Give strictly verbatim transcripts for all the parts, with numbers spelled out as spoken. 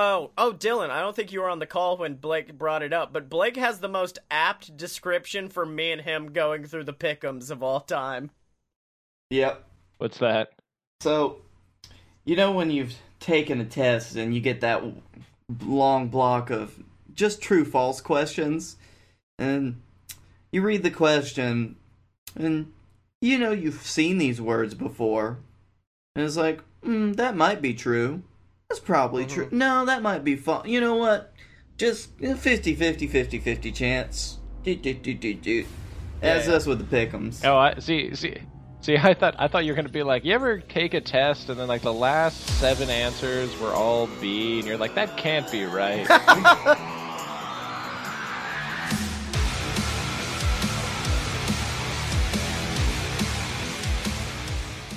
Oh, oh, Dylan, I don't think you were on the call when Blake brought it up, but Blake has the most apt description for me and him going through the pick'ems of all time. Yep. What's that? So, you know when you've taken a test and you get that long block of just true-false questions, and you read the question, and you know you've seen these words before, and it's like, mm, that might be true. That's probably mm-hmm. true. No, that might be false. You know what? Just fifty-fifty, fifty-fifty chance. Do, do, do, do, do. That's yeah. us with the pick'ems. Oh, I see. See, see. I thought I thought you were gonna be like, you ever take a test and then like the last seven answers were all B, and you're like, that can't be right.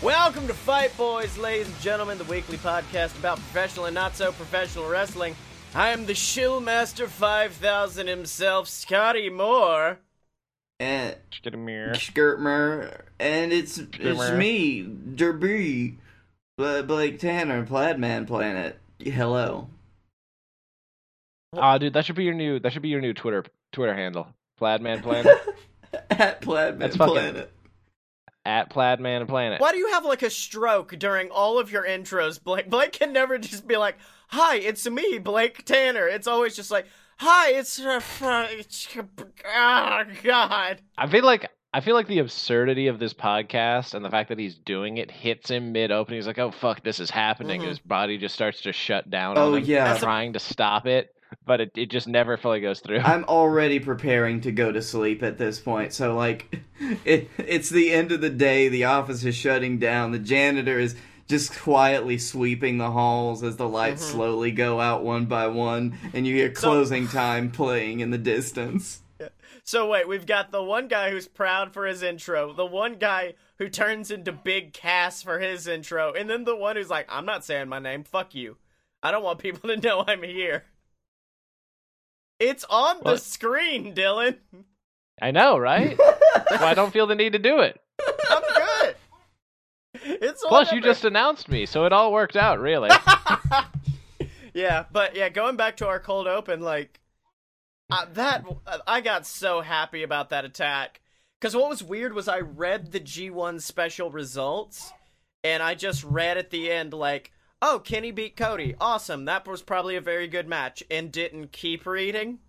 Welcome to Fight Boys, ladies and gentlemen, the weekly podcast about professional and not-so-professional wrestling. I am the Shillmaster five thousand himself, Scotty Moore. And... Skirtmer. And it's it's me, Derby, Blake Tanner, Plaid Man Planet. Hello. Ah, uh, dude, that should be your new that should be your new Twitter Twitter handle, Plaid Man Planet. At Plaid Man Planet. Fucking... At Plaid Man Planet. Why do you have like a stroke during all of your intros, Blake? Blake can never just be like, "Hi, it's me, Blake Tanner." It's always just like, "Hi, it's." Uh, it's oh God. I feel like I feel like the absurdity of this podcast and the fact that he's doing it hits him mid-open. He's like, "Oh fuck, this is happening." Mm-hmm. His body just starts to shut down. Oh on him, yeah, trying to stop it. But it, it just never fully goes through. I'm already preparing to go to sleep at this point. So, like, it, it's the end of the day. The office is shutting down. The janitor is just quietly sweeping the halls as the lights mm-hmm. slowly go out one by one. And you hear closing so... time playing in the distance. So, wait, we've got the one guy who's proud for his intro. The one guy who turns into Big Cass for his intro. And then the one who's like, I'm not saying my name. Fuck you. I don't want people to know I'm here. It's on what? The screen, Dylan. I know, right? Well, I don't feel the need to do it. I'm good. It's Plus, whatever. You just announced me, so it all worked out, really. Yeah, but yeah, going back to our cold open, like uh, that, I got so happy about that attack. Because what was weird was I read the G one special results, and I just read at the end like, oh, Kenny beat Cody. Awesome. That was probably a very good match. And didn't keep reading.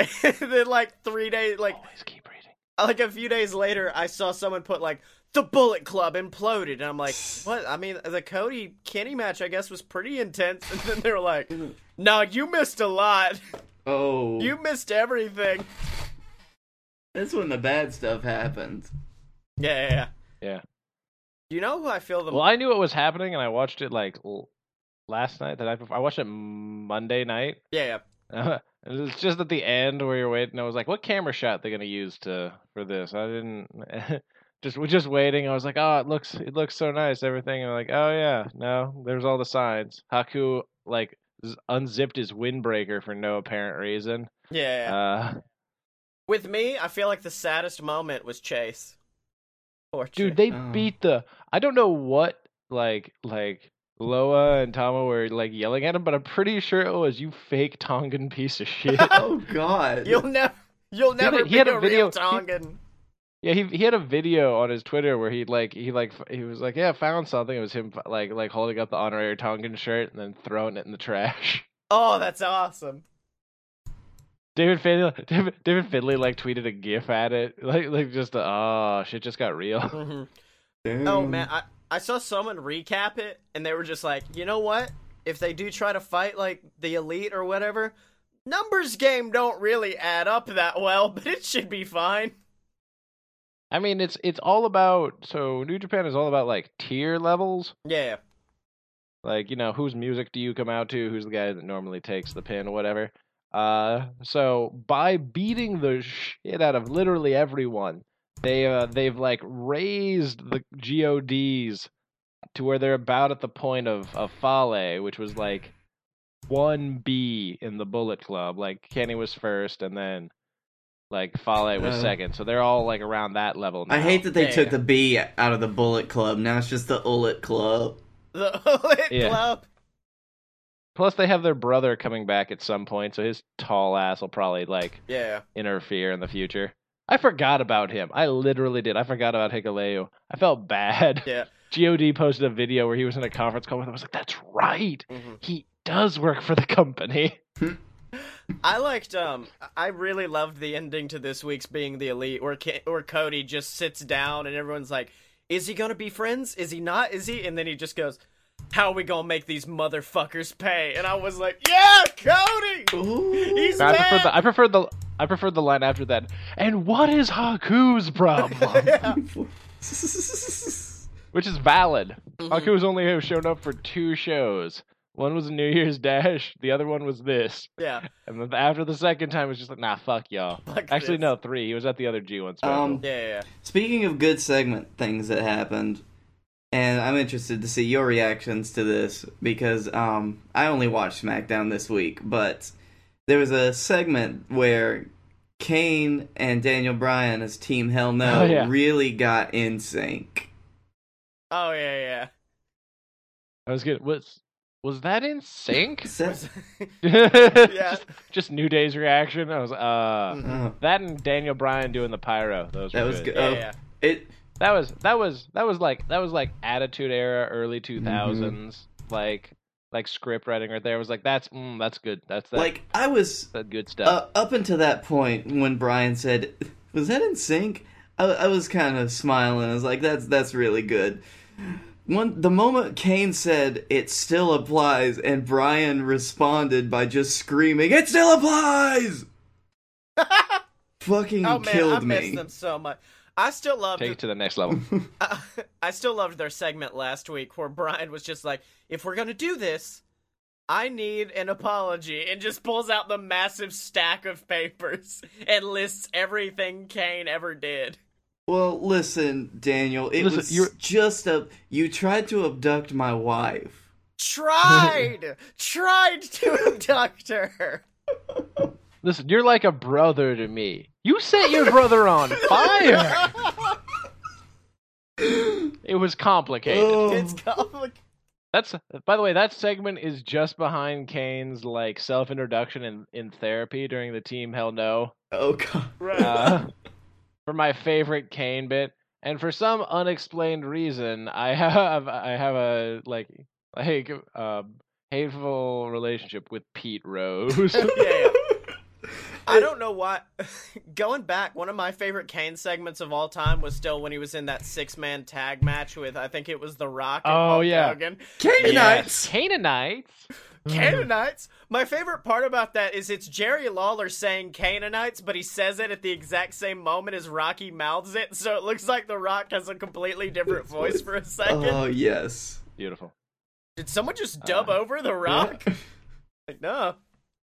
And then, like, three days, like... Always keep reading. Like, a few days later, I saw someone put, like, the Bullet Club imploded. And I'm like, what? I mean, the Cody-Kenny match, I guess, was pretty intense. And then they were like, no, nah, you missed a lot. Oh. You missed everything. That's when the bad stuff happened. Yeah, yeah, yeah. Yeah. You know who I feel the... Well, I knew what was happening, and I watched it, like, l- last night, the night before. I watched it Monday night. Yeah, yeah. Uh, it's just at the end where you're waiting. I was like, what camera shot are they going to use to for this? I didn't... just We're just waiting. I was like, oh, it looks it looks so nice, everything. And I'm like, oh, yeah, no, there's all the signs. Haku, like, z- unzipped his windbreaker for no apparent reason. Yeah. Uh, With me, I feel like the saddest moment was Chase. Dude, they oh. beat the... I don't know what, like, like Loa and Tama were, like, yelling at him, but I'm pretty sure it was, you fake Tongan piece of shit. Oh, God. You'll never you'll never be a real Tongan. He, yeah, he he had a video on his Twitter where he, like, he like he was like, yeah, found something. It was him, like, like holding up the honorary Tongan shirt and then throwing it in the trash. Oh, that's awesome. David Finley, David, David Finley, like, tweeted a GIF at it, like, like just the, oh, shit just got real. Mm-hmm. Oh, man, I, I saw someone recap it, and they were just like, you know what? If they do try to fight, like, the Elite or whatever, numbers game don't really add up that well, but it should be fine. I mean, it's it's all about, so New Japan is all about, like, tier levels. Yeah. Like, you know, whose music do you come out to? Who's the guy that normally takes the pin or whatever? Uh, so by beating the shit out of literally everyone, they uh, they've like raised the G O Ds to where they're about at the point of of Fale, which was like one B in the Bullet Club. Like Kenny was first, and then like Fale was uh, second. So they're all like around that level now. I hate that they yeah. took the B out of the Bullet Club. Now it's just the Ullet Club. The Ullet yeah. Club. Plus, they have their brother coming back at some point, so his tall ass will probably, like, yeah. interfere in the future. I forgot about him. I literally did. I forgot about Hikuleu. I felt bad. Yeah. G O D posted a video where he was in a conference call with him. I was like, that's right. Mm-hmm. He does work for the company. I liked, um, I really loved the ending to this week's Being the Elite, where, Ke- where Cody just sits down and everyone's like, is he going to be friends? Is he not? Is he? And then he just goes, how are we going to make these motherfuckers pay? And I was like, yeah, Cody! Ooh. He's I prefer the, I prefer the, I prefer the line after that. And what is Haku's problem? Which is valid. Mm-hmm. Haku's only shown up for two shows. One was a New Year's Dash, the other one was this. Yeah. And then after the second time, it was just like, nah, fuck y'all. Fuck Actually, this. no, three. He was at the other G one special. Um, yeah, yeah, yeah. Speaking of good segment things that happened, and I'm interested to see your reactions to this, because um, I only watched SmackDown this week, but there was a segment where Kane and Daniel Bryan as Team Hell No oh, yeah. really got in sync. Oh, yeah, yeah. I was good. What's... Was that in sync? Seth... yeah. just, just New Day's reaction. I was uh mm-hmm. that and Daniel Bryan doing the pyro. Those that were was good. Go- oh. yeah, yeah. It that was that was that was like that was like Attitude Era, early two thousands mm-hmm. like like script writing right there. I was like that's mm, that's good. That's that, like I was that good stuff uh, up until that point when Bryan said, "Was that in sync?" I, I was kind of smiling. I was like, "That's that's really good." One, the moment Kane said, it still applies, and Bryan responded by just screaming, it still applies! Fucking oh, man, killed I me. I miss them so much. I still loved... Take it to the next level. I, I still loved their segment last week where Bryan was just like, if we're gonna do this, I need an apology, and just pulls out the massive stack of papers and lists everything Kane ever did. Well, listen, Daniel, it listen, was you're... just a... You tried to abduct my wife. Tried! tried to abduct her! Listen, you're like a brother to me. You set your brother on fire! It was complicated. Oh. It's complicated. That's, by the way, that segment is just behind Kane's, like, self-introduction in, in therapy during the Team Hell No. Oh, God. Right. Uh, for my favorite Kane bit, and for some unexplained reason, I have I have a like like uh, hateful relationship with Pete Rose. yeah, yeah. I don't know why. Going back, one of my favorite Kane segments of all time was still when he was in that six man tag match with I think it was The Rock. And oh Hulk yeah, Hogan. Canaanites, yes. Canaanites. Canaanites? My favorite part about that is it's Jerry Lawler saying Canaanites, but he says it at the exact same moment as Rocky mouths it, so it looks like The Rock has a completely different voice for a second. Oh, yes. Beautiful. Did someone just dub uh, over The Rock? Yeah. Like, no.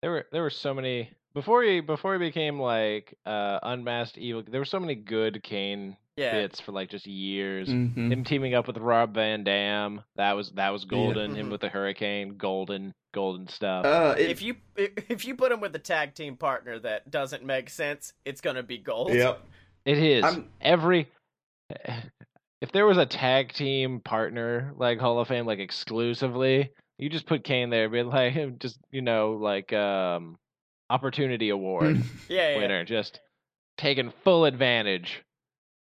There were there were so many... Before he, before he became, like, uh, unmasked evil, there were so many good Kane yeah. bits for, like, just years. Mm-hmm. Him teaming up with Rob Van Dam, that was that was golden. Yeah. Him with the Hurricane, golden. golden stuff. Uh, it, if you if you put him with a tag team partner that doesn't make sense, it's gonna be gold. Yep, it is. I'm... Every if there was a tag team partner like Hall of Fame, like exclusively, you just put Kane there, be like just you know like um opportunity award yeah, yeah, winner, yeah. just taking full advantage.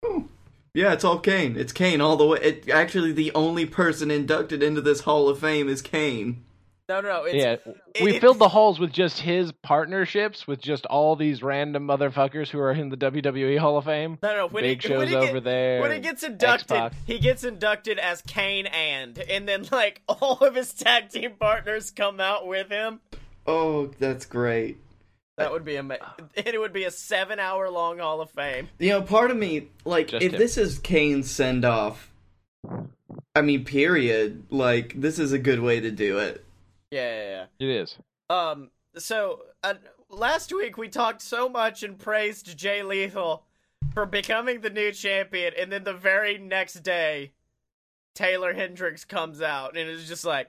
Ooh. Yeah, it's all Kane. It's Kane all the way. It actually the only person inducted into this Hall of Fame is Kane. No, no, no. It's, yeah, it, we filled the halls with just his partnerships with just all these random motherfuckers who are in the W W E Hall of Fame. No, no, when Big he, Show's when he over get, there. When he gets inducted, Xbox. he gets inducted as Kane and, and then, like, all of his tag team partners come out with him. Oh, that's great. That would be amazing. It would be a seven-hour-long Hall of Fame. You know, part of me, like, just if him. this is Kane's send-off, I mean, period, like, this is a good way to do it. Yeah, yeah, yeah. It is. Um, so, uh, last week we talked so much and praised Jay Lethal for becoming the new champion, and then the very next day, Taylor Hendrix comes out, and it's just like,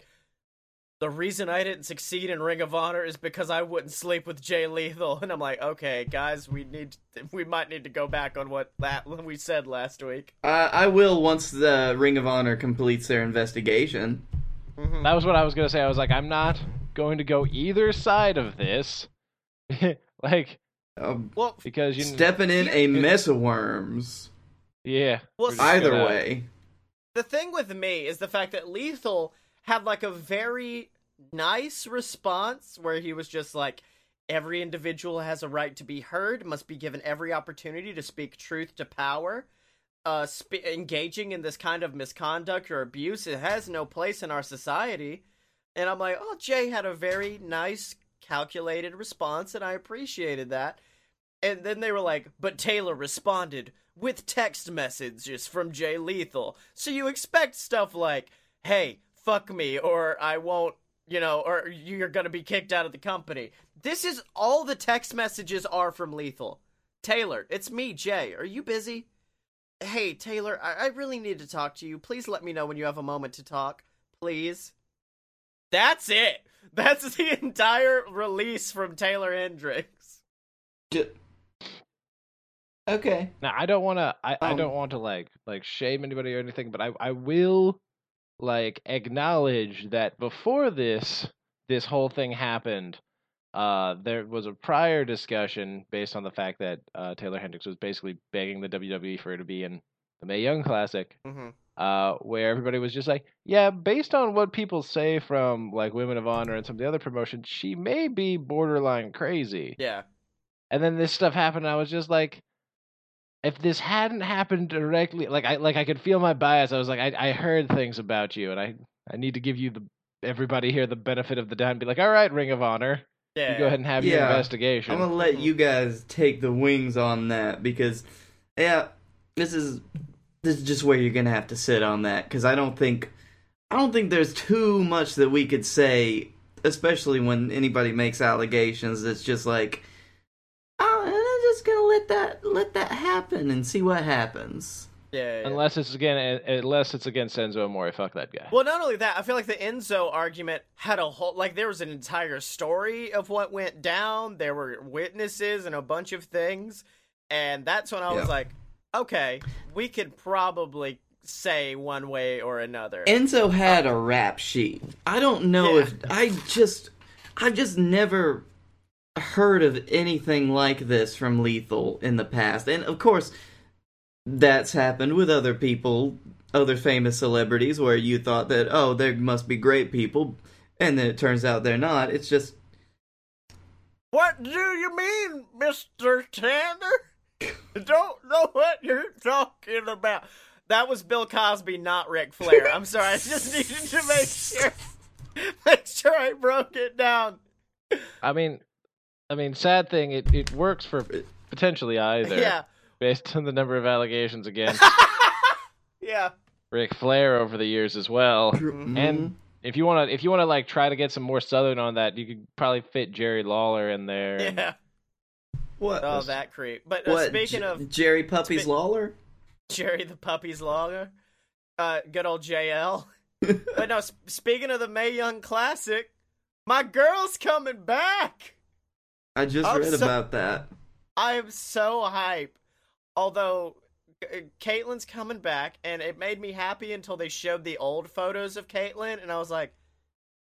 the reason I didn't succeed in Ring of Honor is because I wouldn't sleep with Jay Lethal, and I'm like, okay, guys, we need, to, we might need to go back on what that we said last week. Uh, I will once the Ring of Honor completes their investigation. That was what I was going to say. I was like, I'm not going to go either side of this. Like, um, well, because you stepping in a mess of worms. Yeah. Well, either gonna... way. The thing with me is the fact that Lethal had like a very nice response where he was just like, every individual has a right to be heard, must be given every opportunity to speak truth to power. Uh, sp- engaging in this kind of misconduct or abuse, it has no place in our society. And I'm like, oh, Jay had a very nice, calculated response, and I appreciated that. And then they were like, but Taylor responded with text messages from Jay Lethal. So you expect stuff like, hey, fuck me, or I won't, you know, or you're going to be kicked out of the company. This is all the text messages are from Lethal. Taylor, it's me, Jay. Are you busy? Hey, Taylor, I-, I really need to talk to you. Please let me know when you have a moment to talk. Please. That's it. That's the entire release from Taylor Hendrix. Just... Okay. Now, I don't want to, I, um, I don't want to like, like shame anybody or anything, but I, I will like acknowledge that before this, this whole thing happened, uh, there was a prior discussion based on the fact that uh, Taylor Hendrix was basically begging the W W E for her to be in the Mae Young Classic, mm-hmm. uh, where everybody was just like, yeah, based on what people say from like Women of Honor and some of the other promotions, she may be borderline crazy. Yeah. And then this stuff happened, and I was just like, if this hadn't happened directly, like I like I could feel my bias. I was like, I, I heard things about you, and I, I need to give you the everybody here the benefit of the doubt and be like, all right, Ring of Honor, yeah, you go ahead and have yeah. your investigation. I'm gonna let you guys take the wings on that because, yeah, this is this is just where you're gonna have to sit on that because I don't think I don't think there's too much that we could say, especially when anybody makes allegations. It's just like, gonna let that let that happen and see what happens. Yeah, yeah. Unless it's again, unless it's against Enzo Amore, fuck that guy. Well, not only that, I feel like the Enzo argument had a whole like there was an entire story of what went down. There were witnesses and a bunch of things, and that's when I was yeah. like, okay, we could probably say one way or another. Enzo had um, a rap sheet. I don't know yeah. if I just, I just never. heard of anything like this from Lethal in the past, and of course that's happened with other people, other famous celebrities, where you thought that, oh, they must be great people, and then it turns out they're not. It's just, what do you mean, Mister Tanner? I don't know what you're talking about. That was Bill Cosby, not Ric Flair. I'm sorry, I just needed to make sure make sure I broke it down. I mean I mean, sad thing, it, it works for potentially either. Yeah. Based on the number of allegations again. yeah. Ric Flair over the years as well. Mm-hmm. And if you wanna if you wanna like try to get some more Southern on that, you could probably fit Jerry Lawler in there. And... Yeah. What oh was... that creep. But uh, what, speaking J- of Jerry Puppies spe- Lawler? Jerry the Puppies Lawler. Uh good old J L. But no, sp- speaking of the Mae Young Classic, my girl's coming back. I just I'm read so, about that. I am so hype. Although, Caitlyn's coming back, and it made me happy until they showed the old photos of Caitlyn, and I was like,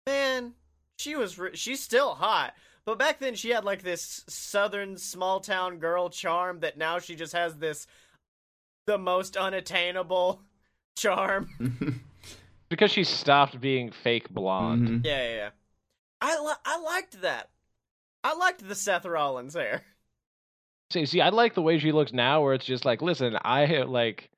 man, she was re- she's still hot. But back then, she had, like, this southern small-town girl charm that now she just has this the most unattainable charm. Because she stopped being fake blonde. Mm-hmm. Yeah, yeah, yeah. I, li- I liked that. I liked the Seth Rollins hair. See, see, I like the way she looks now, where it's just like, listen, I like,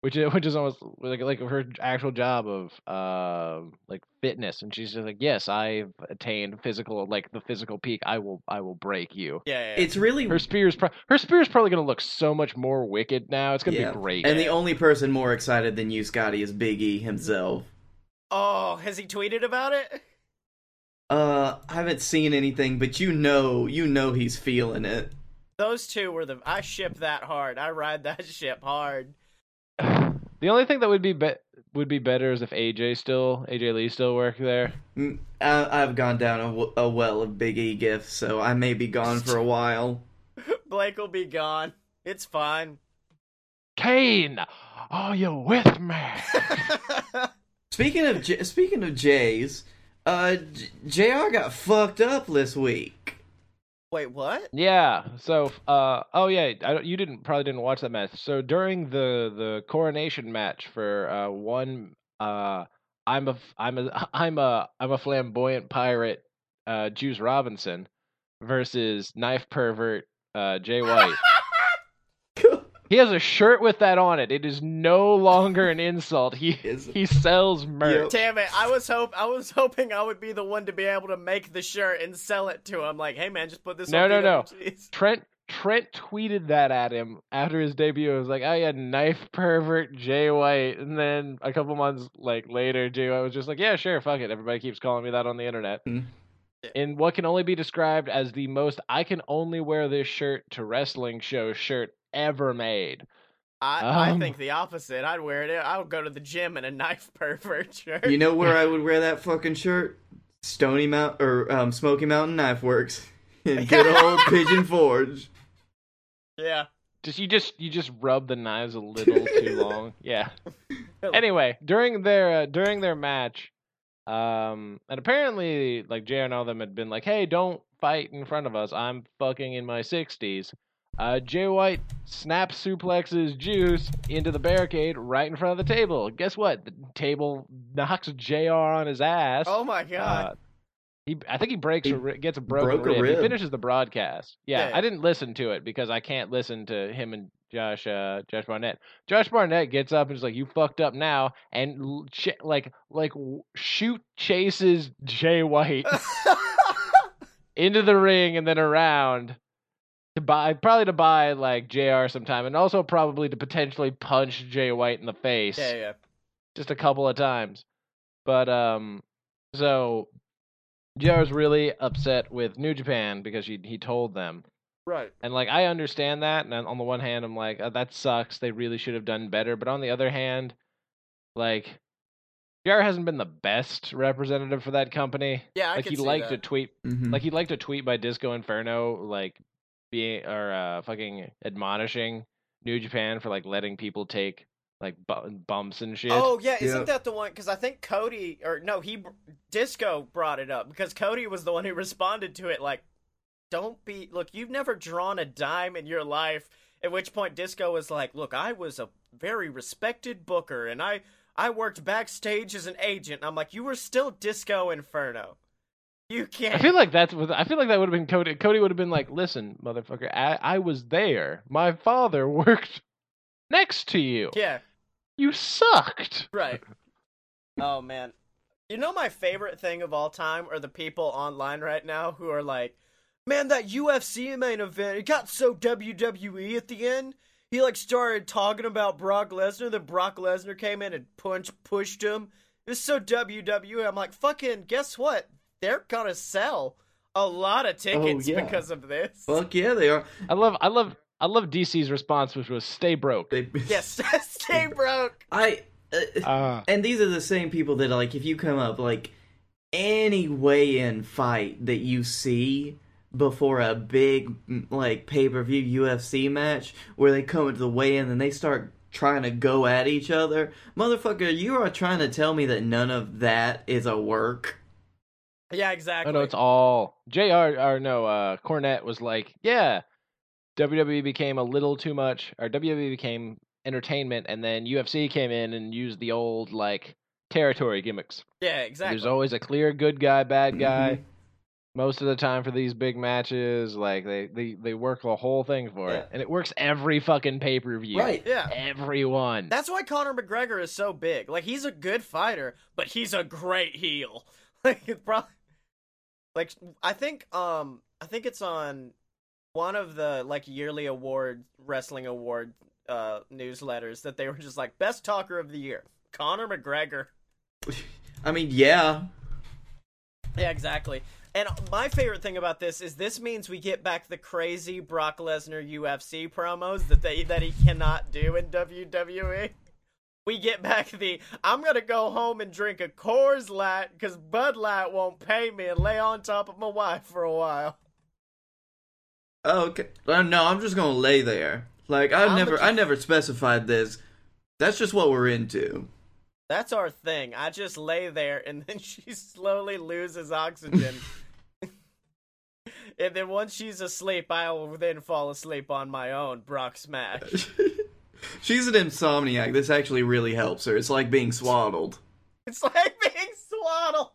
which is, which is almost like like her actual job of uh like fitness, and she's just like, yes, I've attained physical like the physical peak. I will, I will break you. Yeah, yeah, yeah. It's really her spear's pro- her spear's probably gonna look so much more wicked now. It's gonna yeah. be great. And the only person more excited than you, Scotty, is Big E himself. Oh, has he tweeted about it? Uh, I haven't seen anything, but you know, you know he's feeling it. Those two were the, I ship that hard. I ride that ship hard. The only thing that would be, be- would be better is if A J still, A J Lee still worked there. I- I've gone down a, w- a well of Big E gifts, so I may be gone for a while. Blake will be gone. It's fine. Kane, are you with me? Speaking of, J- speaking of Jays... Uh, J R got fucked up this week. Wait, what? Yeah. So, uh, oh yeah, I don't, you didn't probably didn't watch that match. So during the the coronation match for uh one uh I'm a I'm a I'm a I'm a flamboyant pirate uh Juice Robinson versus knife pervert uh Jay White. He has a shirt with that on it. It is no longer an insult. He he sells merch. Damn it! I was hope I was hoping I would be the one to be able to make the shirt and sell it to him. Like, hey man, just put this. No, on no, no. Jeez. Trent Trent tweeted that at him after his debut. It was like, oh yeah, knife pervert Jay White. And then a couple months like later, Jay White was just like, yeah, sure, fuck it. Everybody keeps calling me that on the internet. Mm-hmm. In what can only be described as the most I can only wear this shirt to wrestling show shirt ever made. I, um, I think the opposite. I'd wear it. I would go to the gym in a knife pervert shirt. You know where I would wear that fucking shirt? Stony Mount or um, Smoky Mountain Knife Works in good old Pigeon Forge. Yeah. Just you just you just rub the knives a little too long. Yeah. Anyway, during their uh, during their match, um, and apparently like J R and all them had been like, hey, don't fight in front of us. I'm fucking in my sixties. Uh, Jay White snap suplexes Juice into the barricade right in front of the table. Guess what? The table knocks J R on his ass. Oh my god! Uh, he, I think he breaks, he a ri- gets a broken broke rib. A rib. He finishes the broadcast. Yeah, yeah, I didn't listen to it because I can't listen to him and Josh, uh, Josh Barnett. Josh Barnett gets up and is like, "You fucked up now," and ch- like, like shoot chases Jay White into the ring and then around. To buy, probably to buy like J R sometime, and also probably to potentially punch Jay White in the face. Yeah, yeah. Just a couple of times, but um, so J R was really upset with New Japan because he he told them, right? And like I understand that, and on the one hand I'm like, oh, that sucks. They really should have done better. But on the other hand, like J R hasn't been the best representative for that company. Yeah, I like he liked that. a tweet, mm-hmm. like he liked a tweet by Disco Inferno, like. Being or uh, fucking admonishing New Japan for like letting people take like b- bumps and shit. Oh yeah, isn't yeah. that the one? Because I think Cody or no, he Disco brought it up because Cody was the one who responded to it. Like, don't be look, you've never drawn a dime in your life. At which point, Disco was like, "Look, I was a very respected booker, and I I worked backstage as an agent." And I'm like, "You were still Disco Inferno." You can't. I feel like that's. I feel like that would have been Cody. Cody would have been like, "Listen, motherfucker, I, I was there. My father worked next to you. Yeah, you sucked." Right. Oh man, you know my favorite thing of all time are the people online right now who are like, "Man, that U F C main event, it got so W W E at the end. He like started talking about Brock Lesnar, then Brock Lesnar came in and punched, pushed him. It's so W W E." I'm like, "Fucking guess what." They're gonna sell a lot of tickets oh, yeah. because of this. Fuck yeah, they are. I love, I love, I love D C's response, which was "Stay broke." They... Yes, stay broke. I uh, uh. and these are the same people that like if you come up like any weigh-in fight that you see before a big like pay-per-view U F C match where they come into the weigh-in and they start trying to go at each other, motherfucker, you are trying to tell me that none of that is a work. Yeah, exactly. No, no, it's all J R or no, uh, Cornette was like, yeah, W W E became a little too much, or W W E became entertainment, and then U F C came in and used the old, like, territory gimmicks. Yeah, exactly. There's always a clear good guy, bad guy. Mm-hmm. Most of the time for these big matches, like, they, they, they work the whole thing for yeah. it. And it works every fucking pay-per-view. Right, yeah. Everyone. That's why Conor McGregor is so big. Like, he's a good fighter, but he's a great heel. Like, it's probably... Like, I think, um, I think it's on one of the, like, yearly award, wrestling award, uh, newsletters that they were just like, best talker of the year, Conor McGregor. I mean, yeah. Yeah, exactly. And my favorite thing about this is this means we get back the crazy Brock Lesnar U F C promos that they, that he cannot do in W W E. We get back the, I'm going to go home and drink a Coors Light because Bud Light won't pay me and lay on top of my wife for a while. Oh, okay. Uh, no, I'm just going to lay there. Like, I never a... I never specified this. That's just what we're into. That's our thing. I just lay there, and then she slowly loses oxygen. And then once she's asleep, I will then fall asleep on my own, Brock Smash. She's an insomniac. This actually really helps her. It's like being swaddled. It's like being swaddled.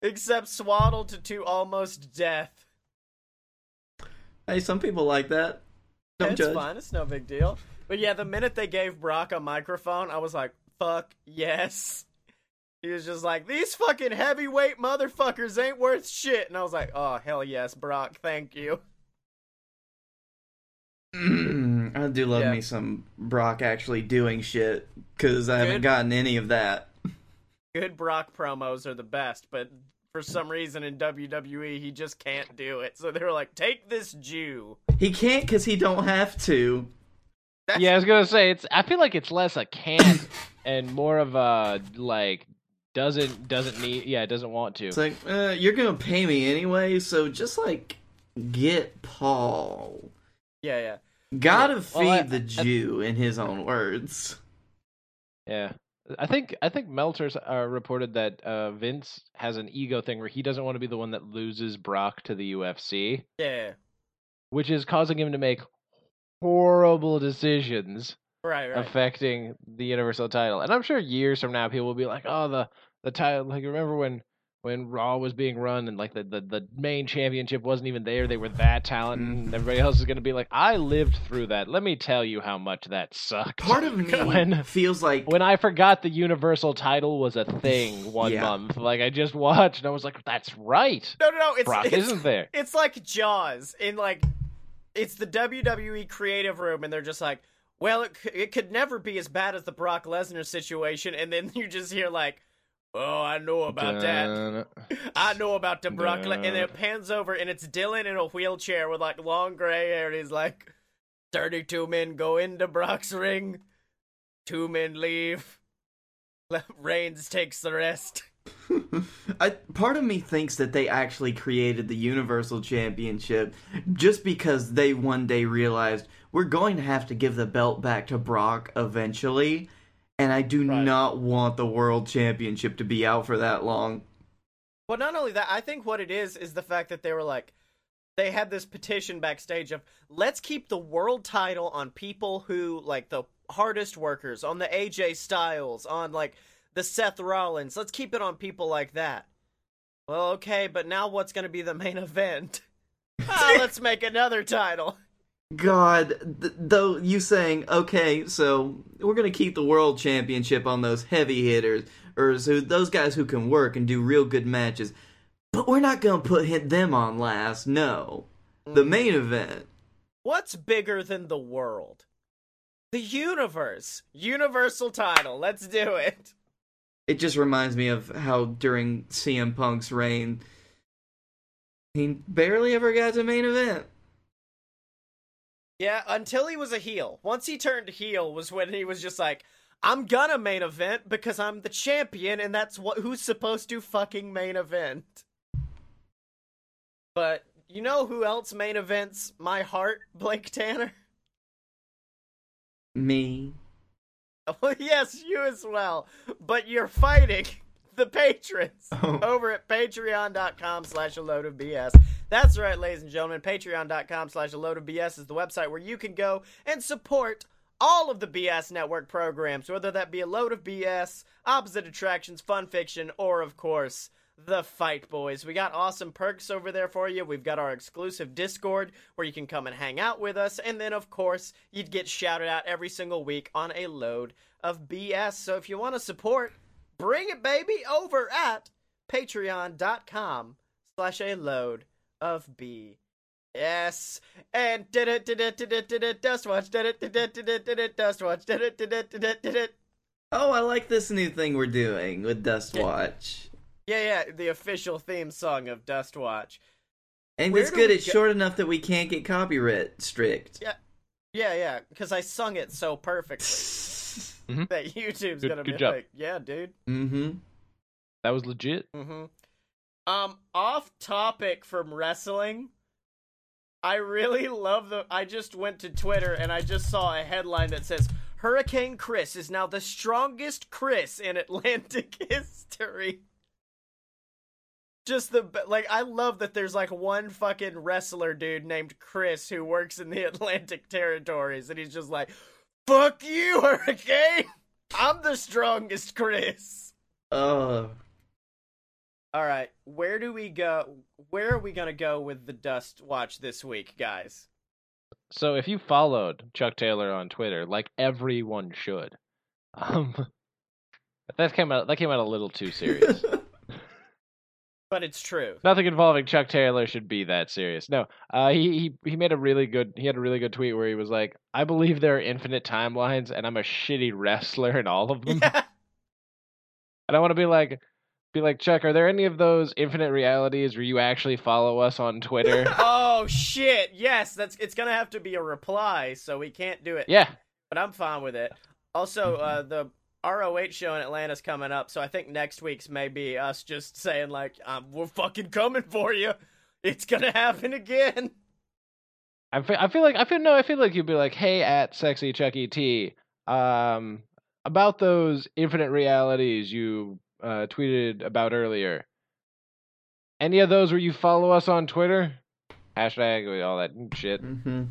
Except swaddled to, to almost death. Hey, some people like that. Don't judge. It's fine. It's no big deal. But yeah, the minute they gave Brock a microphone, I was like, fuck yes. He was just like, these fucking heavyweight motherfuckers ain't worth shit. And I was like, oh, hell yes, Brock. Thank you. Mm, I do love yeah. me some Brock actually doing shit, because I Good. haven't gotten any of that. Good Brock promos are the best, but for some reason in W W E, he just can't do it. So they were like, take this Jew. He can't because he don't have to. That's- yeah, I was going to say, it's. I feel like it's less a can't and more of a, like, doesn't doesn't need, yeah, doesn't want to. It's like, uh, you're going to pay me anyway, so just, like, get Paul. Yeah, yeah. Gotta yeah. feed well, I, the Jew, I, I, in his own words. Yeah. I think I think Meltzer's uh, reported that uh, Vince has an ego thing where he doesn't want to be the one that loses Brock to the U F C. Yeah. Which is causing him to make horrible decisions right, right. affecting the Universal title. And I'm sure years from now people will be like, oh, the, the title, like, remember when, when Raw was being run and like the, the, the main championship wasn't even there, they were that talented, and everybody else is going to be like, I lived through that. Let me tell you how much that sucked. Part of me when, feels like... When I forgot the Universal title was a thing one yeah. month, like I just watched and I was like, that's right. No, no, no. It's, Brock it's, isn't there. It's like Jaws in like, it's the W W E creative room and they're just like, well, it, it could never be as bad as the Brock Lesnar situation, and then you just hear like, oh, I know about that. I know about the Brock. And then it pans over, and it's Dylan in a wheelchair with, like, long gray hair, and he's like, thirty-two men go into Brock's ring. Two men leave. Reigns takes the rest. I, part of me thinks that they actually created the Universal Championship just because they one day realized, we're going to have to give the belt back to Brock eventually. And I do right. not want the World Championship to be out for that long. Well, not only that, I think what it is, is the fact that they were like, they had this petition backstage of, let's keep the world title on people who, like, the hardest workers, on the A J Styles, on, like, the Seth Rollins. Let's keep it on people like that. Well, okay, but now what's going to be the main event? ah, let's make another title. God, th- though you saying, okay, so we're going to keep the world championship on those heavy hitters, or so those guys who can work and do real good matches, but we're not going to put hit them on last, no. The main event. What's bigger than the world? The universe. Universal title. Let's do it. It just reminds me of how during C M Punk's reign, he barely ever got to main event. Yeah, until he was a heel. Once he turned heel was when he was just like, I'm gonna main event because I'm the champion and that's what who's supposed to fucking main event. But you know who else main events my heart, Blake Tanner? Me. Well, yes, you as well. But you're fighting the patrons oh. over at patreon.com slash a load of BS. That's right, ladies and gentlemen. Patreon.com slash a load of BS is the website where you can go and support all of the B S Network programs, whether that be a load of B S, Opposite Attractions, Fun Fiction, or, of course, the Fight Boys. We got awesome perks over there for you. We've got our exclusive Discord where you can come and hang out with us. And then, of course, you'd get shouted out every single week on a load of B S. So if you want to support, bring it, baby, over at patreon.com slash a load of B. Yes. And did it, did it, did it, did it, dust watch, did it, did it, did it, did it, dust watch, did it, did it, did it, did it. Oh, I like this new thing we're doing with Dust Watch. Yeah, yeah, the official theme song of Dust Watch. And it's good, it's short enough that we can't get copyright strict. Yeah, yeah, yeah, because I sung it so perfectly that YouTube's gonna be like, yeah, dude. Mm-hmm. That was legit. Mm-hmm. Um, off topic from wrestling, I really love the, I just went to Twitter and I just saw a headline that says, Hurricane Chris is now the strongest Chris in Atlantic history. Just the, like, I love that there's, like, one fucking wrestler dude named Chris who works in the Atlantic territories, and he's just like, fuck you, Hurricane! I'm the strongest Chris! Oh. Uh. Alright, where do we go, where are we gonna go with the Dust Watch this week, guys? So, if you followed Chuck Taylor on Twitter, like everyone should, um, that came out, that came out a little too serious. But it's true. Nothing involving Chuck Taylor should be that serious. No, uh, he, he he made a really good. He had a really good tweet where he was like, "I believe there are infinite timelines, and I'm a shitty wrestler in all of them." Yeah. And I want to be like, be like Chuck. Are there any of those infinite realities where you actually follow us on Twitter? Oh shit! Yes, that's. It's gonna have to be a reply, so we can't do it. Yeah, but I'm fine with it. Also, uh, the R O H show in Atlanta's coming up, so I think next week's may be us just saying, like, um, we're fucking coming for you. It's gonna happen again. I feel, I feel like, I feel, no, I feel like you'd be like, hey, at Sexy Chuck E. T, um, about those infinite realities you uh, tweeted about earlier. Any of those where you follow us on Twitter? Hashtag, all that shit. Mm-hmm.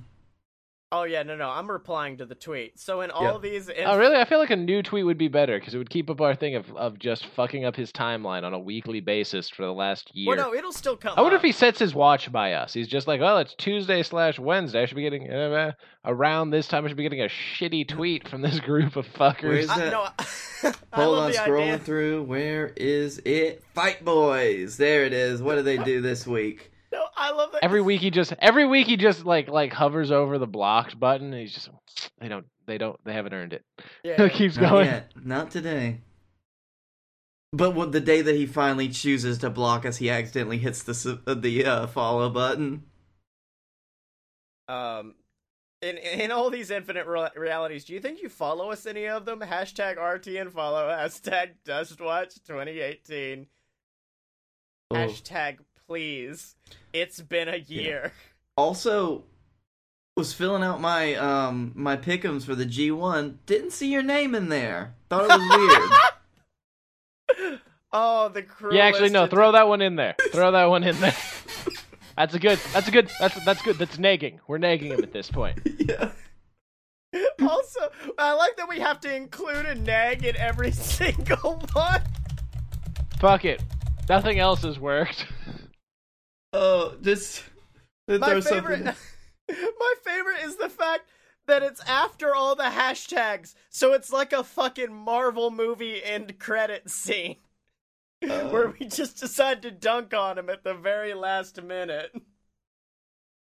Oh, yeah, no, no, I'm replying to the tweet. So in all yep. these... Inf- oh, really? I feel like a new tweet would be better, because it would keep up our thing of, of just fucking up his timeline on a weekly basis for the last year. Well, no, it'll still come I wonder up. If he sets his watch by us. He's just like, well, it's Tuesday slash Wednesday. I should be getting... Uh, around this time, I should be getting a shitty tweet from this group of fuckers. Where is that? I, no, I, hold I on, scrolling idea. Through. Where is it? Fight Boys! There it is. What do they do this week? No, I love that. Every week he just, every week he just like, like hovers over the blocked button. And he's just, they don't, they don't, they haven't earned it. Yeah, it keeps not going. Yet. Not today. But what, the day that he finally chooses to block us, he accidentally hits the uh, the uh, follow button. Um, in in all these infinite re- realities, do you think you follow us any of them? Hashtag R T N follow. Hashtag Dustwatch twenty eighteen. Oh. Hashtag. Please, it's been a year. Yeah. Also, was filling out my um my pick'ems for the G one. Didn't see your name in there. Thought it was weird. Oh, the cruelest. Yeah, actually, no. Throw that one in there. Throw that one in there. That's a good. That's a good. That's that's good. That's nagging. We're nagging him at this point. Yeah. Also, I like that we have to include a nag in every single one. Fuck it. Nothing else has worked. Oh, just my favorite. My favorite is the fact that it's after all the hashtags, so it's like a fucking Marvel movie end credit scene uh, where we just decide to dunk on him at the very last minute.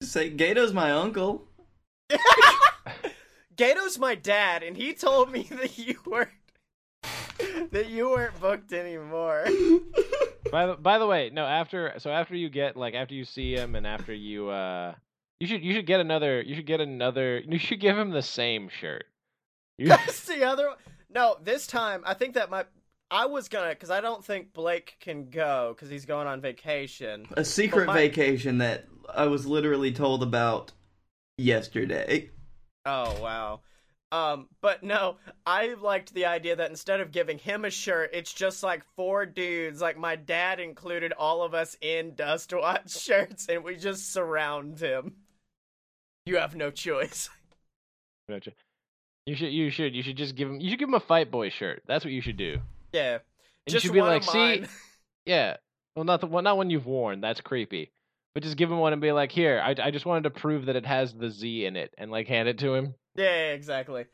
Say, Gato's my uncle. Gato's my dad, and he told me that you weren't that you weren't booked anymore. By the, by the way, no, after so after you get like after you see him and after you uh you should you should get another you should get another you should give him the same shirt. You... That's the other one. No, this time I think that my I was gonna because I don't think Blake can go because he's going on vacation. A secret my... vacation that I was literally told about yesterday. Oh wow. Um, but no, I liked the idea that instead of giving him a shirt, it's just like four dudes, like my dad included all of us in Dustwatch shirts, and we just surround him. You have no choice. Gotcha. You should, you should, you should just give him, you should give him a Fight Boy shirt. That's what you should do. Yeah. And just you should be like, see, yeah, well, not the one, not one you've worn. That's creepy. But just give him one and be like, here, I, I just wanted to prove that it has the Z in it, and like hand it to him. Yeah, exactly.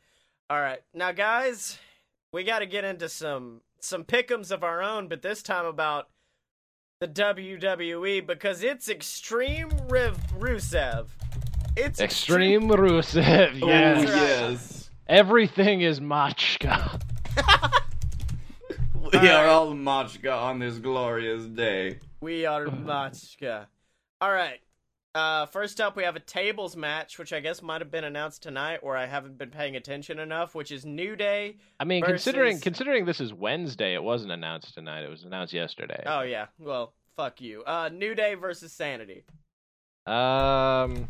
All right. Now, guys, we got to get into some some pick'ems of our own, but this time about the W W E, because it's Extreme Riv- Rusev. It's Extreme, Extreme Rusev, yes. Ooh, yes. Everything is Machka. We all right. are all Machka on this glorious day. We are Machka. All right. Uh, first up, we have a tables match, which I guess might have been announced tonight, or I haven't been paying attention enough, which is New Day. I mean, versus... considering considering this is Wednesday, it wasn't announced tonight. It was announced yesterday. Oh, yeah. Well, fuck you. Uh, New Day versus Sanity. Um,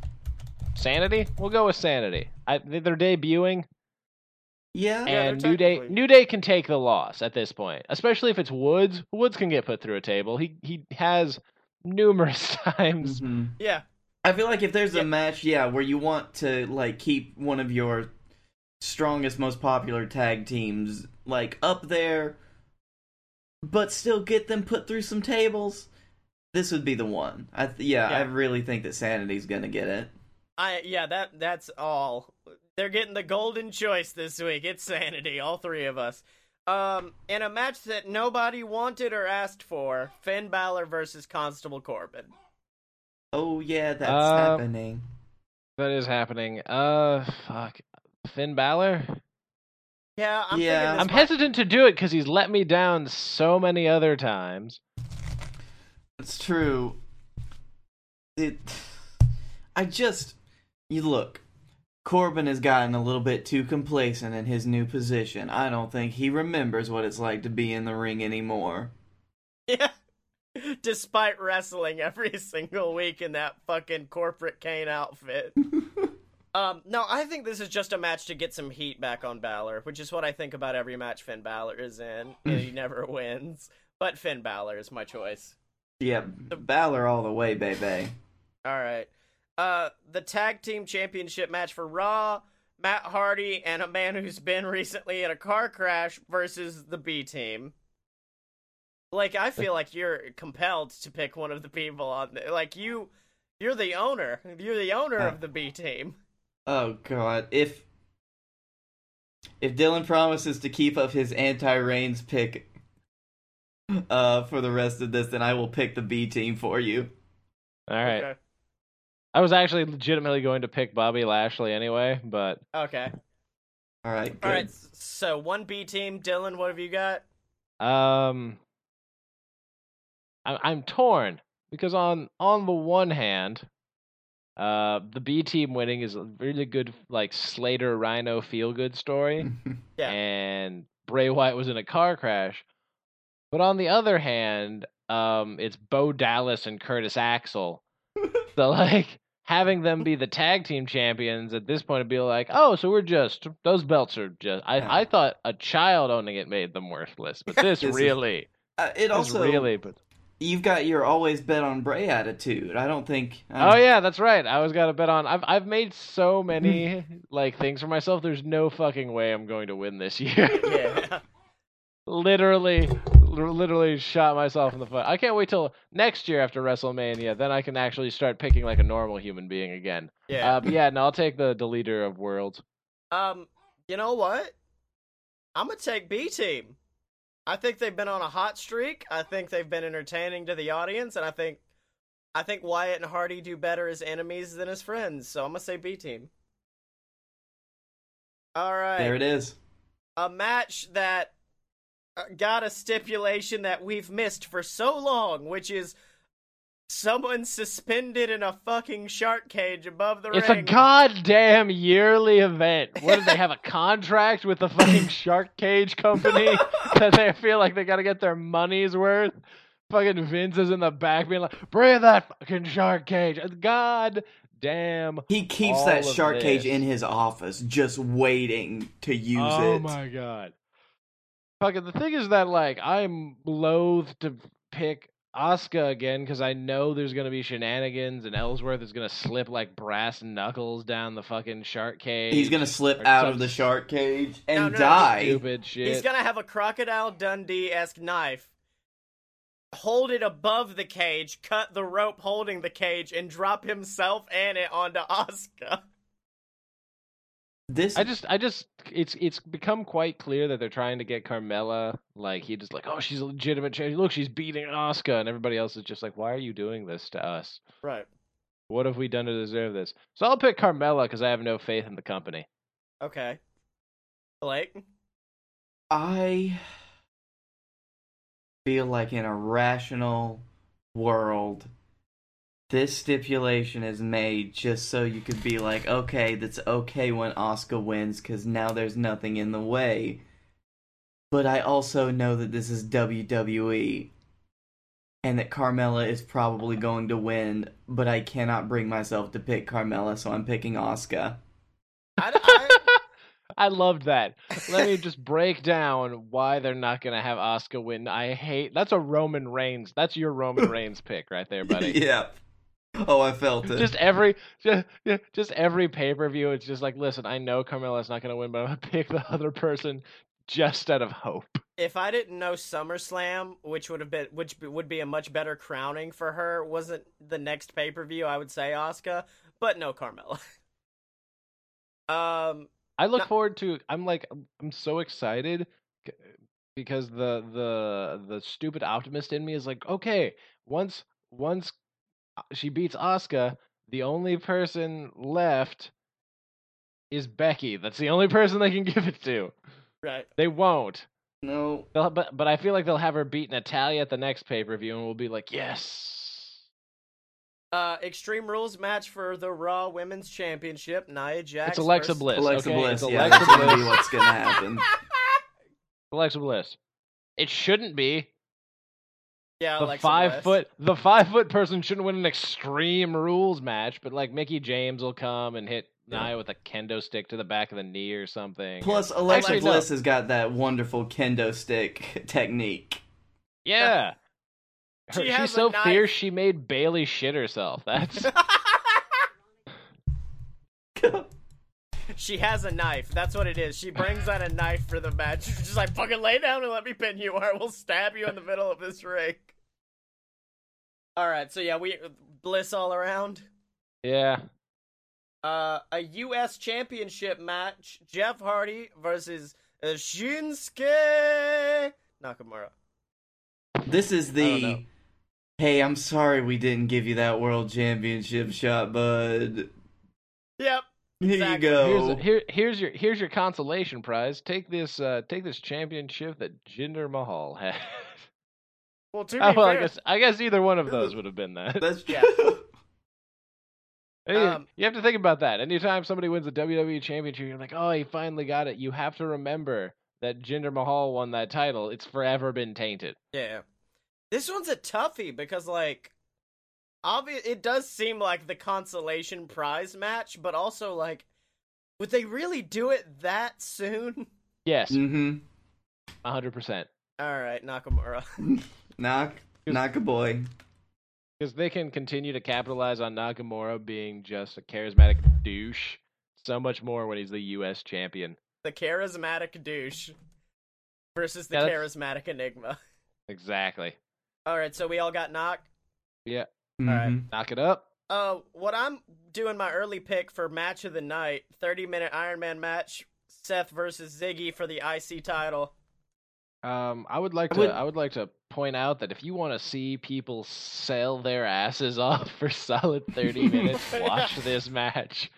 Sanity? We'll go with Sanity. I, they're debuting. Yeah. And yeah, New Day New Day can take the loss at this point, especially if it's Woods. Woods can get put through a table. He he has numerous times. Mm-hmm. Yeah. I feel like if there's yeah. a match, yeah, where you want to like keep one of your strongest, most popular tag teams like up there, but still get them put through some tables, this would be the one. I th- yeah, yeah, I really think that Sanity's gonna get it. I yeah, that that's all. They're getting the golden choice this week. It's Sanity, all three of us. Um, in a match that nobody wanted or asked for, Finn Balor versus Constable Corbin. Oh yeah, that's uh, happening. That is happening. Uh, fuck, Finn Balor. Yeah, I'm yeah. I'm might... hesitant to do it because he's let me down so many other times. It's true. It. I just you look. Corbin has gotten a little bit too complacent in his new position. I don't think he remembers what it's like to be in the ring anymore. Yeah. Despite wrestling every single week in that fucking corporate Kane outfit. um, no, I think this is just a match to get some heat back on Balor, which is what I think about every match Finn Balor is in. He never wins. But Finn Balor is my choice. Yeah, Balor all the way, baby. All right. Uh, the tag team championship match for Raw, Matt Hardy and a man who's been recently in a car crash versus the B team. Like, I feel like you're compelled to pick one of the people on the, like you, you're the owner. You're the owner uh, of the B team. Oh God. If, if Dylan promises to keep up his anti-Reigns pick, uh, for the rest of this, then I will pick the B team for you. All right. Okay. I was actually legitimately going to pick Bobby Lashley anyway, but... Okay. All right. Good. All right, so one B team. Dylan, what have you got? Um, I- I'm torn, because on, on the one hand, uh, the B team winning is a really good, like, Slater-Rhino feel-good story, yeah. and Bray Wyatt was in a car crash. But on the other hand, um, it's Bo Dallas and Curtis Axel. So, like... having them be the tag team champions at this point would be like, oh, so we're just, those belts are just, I, yeah. I thought a child owning it made them worthless, but this, this really, is, uh, it this also, really, but... you've got your always bet on Bray attitude. I don't think. Um... Oh yeah, that's right. I always got to bet on, I've, I've made so many like things for myself. There's no fucking way I'm going to win this year. Yeah. Literally. Literally shot myself in the foot. I can't wait till next year after WrestleMania. Then I can actually start picking like a normal human being again. Yeah. Uh, but yeah, no, I'll take the deleter of worlds. Um, you know what? I'm going to take B Team. I think they've been on a hot streak. I think they've been entertaining to the audience. And I think I think Wyatt and Hardy do better as enemies than as friends. So I'm going to say B Team. All right. There it is. A match that got a stipulation that we've missed for so long, which is someone suspended in a fucking shark cage above the it's ring. It's a goddamn yearly event. What, do they have a contract with the fucking shark cage company that they feel like they gotta get their money's worth? Fucking Vince is in the back being like, bring that fucking shark cage. God damn. He keeps that shark this. cage in his office just waiting to use oh it. Oh my god. Fucking the thing is that, like, I'm loath to pick Asuka again because I know there's going to be shenanigans and Ellsworth is going to slip, like, brass knuckles down the fucking shark cage. He's going to slip out some... of the shark cage and no, no, die. Stupid shit. He's going to have a Crocodile Dundee-esque knife, hold it above the cage, cut the rope holding the cage, and drop himself and it onto Asuka. This I just, I just, it's, it's become quite clear that they're trying to get Carmella. Like he just like, oh, she's a legitimate champion. Look, she's beating Asuka, and everybody else is just like, why are you doing this to us? Right. What have we done to deserve this? So I'll pick Carmella because I have no faith in the company. Okay. Blake, I feel like in a rational world, this stipulation is made just so you could be like, okay, that's okay when Asuka wins, because now there's nothing in the way. But I also know that this is W W E, and that Carmella is probably going to win, but I cannot bring myself to pick Carmella, so I'm picking Asuka. I, I, I loved that. Let me just break down why they're not going to have Asuka win. I hate... That's a Roman Reigns. That's your Roman Reigns pick right there, buddy. Yeah. Oh, I felt it. Just every just, just every pay-per-view, it's just like, listen, I know Carmella's not going to win, but I'm going to pick the other person just out of hope. If I didn't know SummerSlam, which would have been which would be a much better crowning for her, wasn't the next pay-per-view, I would say Asuka, but no Carmella. um I look no. forward to I'm like I'm so excited because the the the stupid optimist in me is like, okay, once once she beats Asuka, the only person left is Becky. That's the only person they can give it to. Right. They won't. No. They'll, but but I feel like they'll have her beat Natalya at the next pay-per-view and we'll be like, yes. Uh, Extreme Rules match for the Raw Women's Championship. Nia Jax. It's Alexa first. Bliss. Alexa okay, Bliss. It's yeah, Alexa that's Bliss. Gonna be what's going to happen. Alexa Bliss. It shouldn't be. Yeah, the five foot, the five foot person shouldn't win an Extreme Rules match, but like Mickie James will come and hit yeah. Nia with a kendo stick to the back of the knee or something. Plus, Alexa Actually, Bliss no. has got that wonderful kendo stick technique. Yeah, Her, she she's so knife. fierce she made Bayley shit herself. That's. She has a knife. That's what it is. She brings out a knife for the match. She's just like, fucking lay down and let me pin you, or I will stab you in the middle of this ring. All right, so yeah, we Bliss all around. Yeah. Uh, a U S championship match: Jeff Hardy versus Shinsuke Nakamura. This is the. Hey, I'm sorry we didn't give you that world championship shot, bud. Yep. Exactly. Here you go. Here's, here, here's your here's your consolation prize. Take this uh, take this championship that Jinder Mahal had. Well, to be oh, well, fair, I guess I guess either one of those would have been that. That's yeah. Hey, um, you have to think about that. Anytime somebody wins the W W E championship, you're like, oh, he finally got it. You have to remember that Jinder Mahal won that title. It's forever been tainted. Yeah. This one's a toughie because like. Obvious, it does seem like the consolation prize match, but also, like, would they really do it that soon? Yes. Mm-hmm. one hundred percent. All right, Nakamura. Knock, Nakaboy. Because they can continue to capitalize on Nakamura being just a charismatic douche so much more when he's the U S champion. The charismatic douche versus the yeah, charismatic enigma. Exactly. All right, so we all got knock? Yeah. Mm-hmm. All right, knock it up. Uh, what I'm doing my early pick for match of the night, thirty minute Iron Man match, Seth versus Ziggy for the I C title. Um, I would like to. I would, I would like to point out that if you want to see people sell their asses off for solid thirty minutes, watch yeah. this match.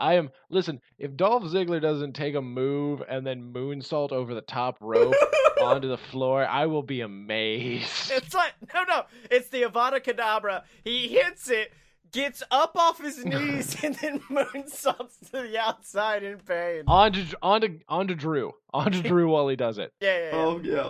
I am listen. If Dolph Ziggler doesn't take a move and then moonsault over the top rope onto the floor, I will be amazed. It's like no, no. It's the Avada Kedavra. He hits it, gets up off his knees, and then moonsaults to the outside in pain. Onto onto onto Drew, onto Drew while he does it. Yeah, yeah, yeah. Oh yeah.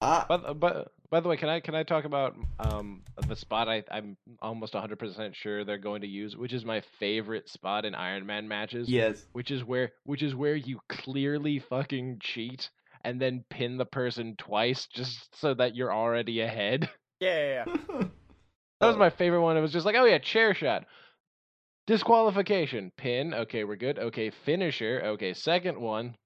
Ah. But but. By the way, can I can I talk about um, the spot I, I'm almost one hundred percent sure they're going to use, which is my favorite spot in Iron Man matches? Yes. Which is where which is where you clearly fucking cheat and then pin the person twice just so that you're already ahead. Yeah. yeah, yeah. That was my favorite one. It was just like, oh yeah, chair shot. Disqualification. Pin. Okay, we're good. Okay, finisher. Okay, second one.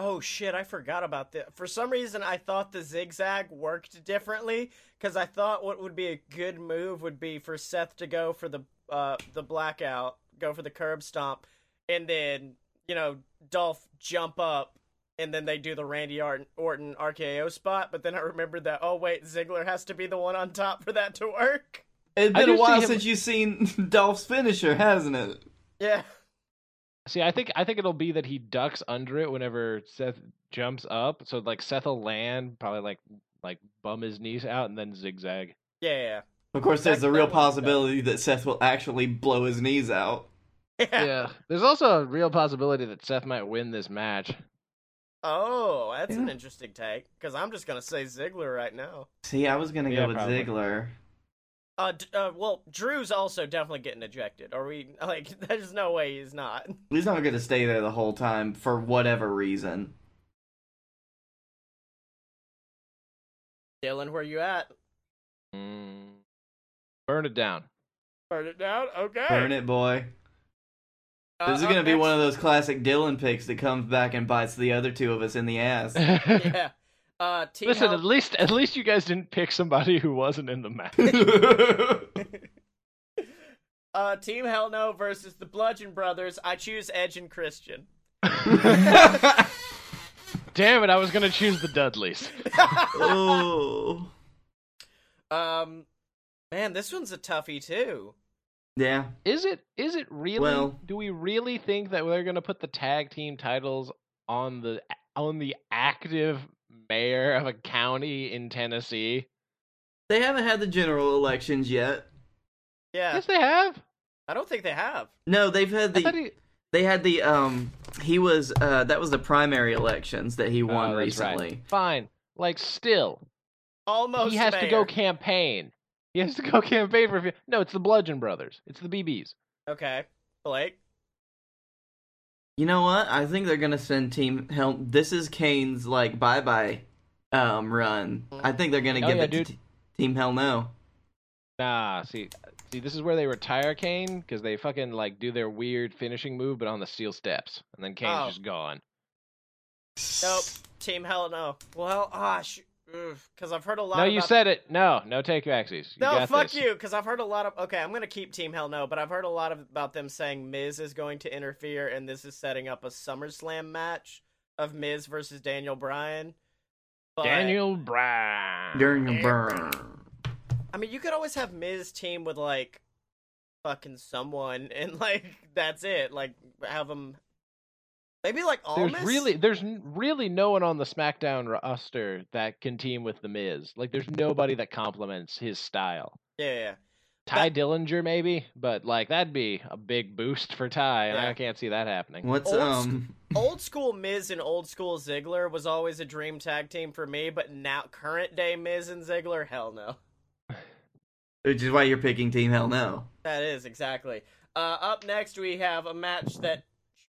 Oh shit, I forgot about that. For some reason, I thought the zigzag worked differently, because I thought what would be a good move would be for Seth to go for the uh, the blackout, go for the curb stomp, and then, you know, Dolph jump up, and then they do the Randy Orton R K O spot, but then I remembered that, oh wait, Ziggler has to be the one on top for that to work. It's been a while since him... you've seen Dolph's finisher, hasn't it? Yeah. See, I think I think it'll be that he ducks under it whenever Seth jumps up. So like Seth will land, probably like like bum his knees out and then zigzag. Yeah, yeah. Of course, there's a real possibility that Seth will actually blow his knees out. Yeah. yeah. There's also a real possibility that Seth might win this match. Oh, that's yeah. an interesting take. Because I'm just gonna say Ziggler right now. See, I was gonna yeah, go with probably. Ziggler. Uh, uh, well, Drew's also definitely getting ejected. Are we, like, there's no way he's not. He's not going to stay there the whole time for whatever reason. Dylan, where you at? Mm. Burn it down. Burn it down? Okay. Burn it, boy. Uh, this is going to okay. be one of those classic Dylan picks that comes back and bites the other two of us in the ass. Yeah. Uh, Team Listen, Hell... at least at least you guys didn't pick somebody who wasn't in the match. uh, Team Hell No versus the Bludgeon Brothers. I choose Edge and Christian. Damn it! I was gonna choose the Dudleys. Oh. Um, man, this one's a toughie too. Yeah. Is it? Is it really? Well, do we really think that they're gonna put the tag team titles on the on the active mayor of a county in Tennessee? They haven't had the general elections yet. Yeah. Yes, they have. I don't think they have. No, they've had the. He... They had the. Um, he was. Uh, that was the primary elections that he won oh, recently. Right. Fine. Like, still. Almost. He has mayor. to go campaign. He has to go campaign for. No, it's the Bludgeon Brothers. It's the B Bs. Okay, Blake. You know what? I think they're gonna send Team Hell. This is Kane's like bye bye, um, run. I think they're gonna oh, give yeah, it dude. to t- Team Hell No. Nah, see, see, this is where they retire Kane because they fucking like do their weird finishing move, but on the steel steps, and then Kane's oh. just gone. Nope, Team Hell No. Well, ah, oh, because sh- I've heard a lot. No, about... you said it. No, no, take your axes. You no, fuck this. you, because I've heard a lot of. Okay, I'm gonna keep Team Hell No, but I've heard a lot of, about them saying Miz is going to interfere, and this is setting up a SummerSlam match of Miz versus Daniel Bryan. But... Daniel Bryan. Daniel Bryan. I mean, you could always have Miz team with, like, fucking someone, and, like, that's it. Like, have them... Maybe, like, Almas? There's really, there's really no one on the SmackDown roster that can team with The Miz. Like, there's nobody that complements his style. Yeah, yeah. Ty that... Dillinger, maybe? But, like, that'd be a big boost for Ty, and yeah. I can't see that happening. What's, old, um... old school Miz and old school Ziggler was always a dream tag team for me, but now, current day Miz and Ziggler? Hell no. Which is why you're picking Team Hell No. That is, exactly. Uh, up next, we have a match that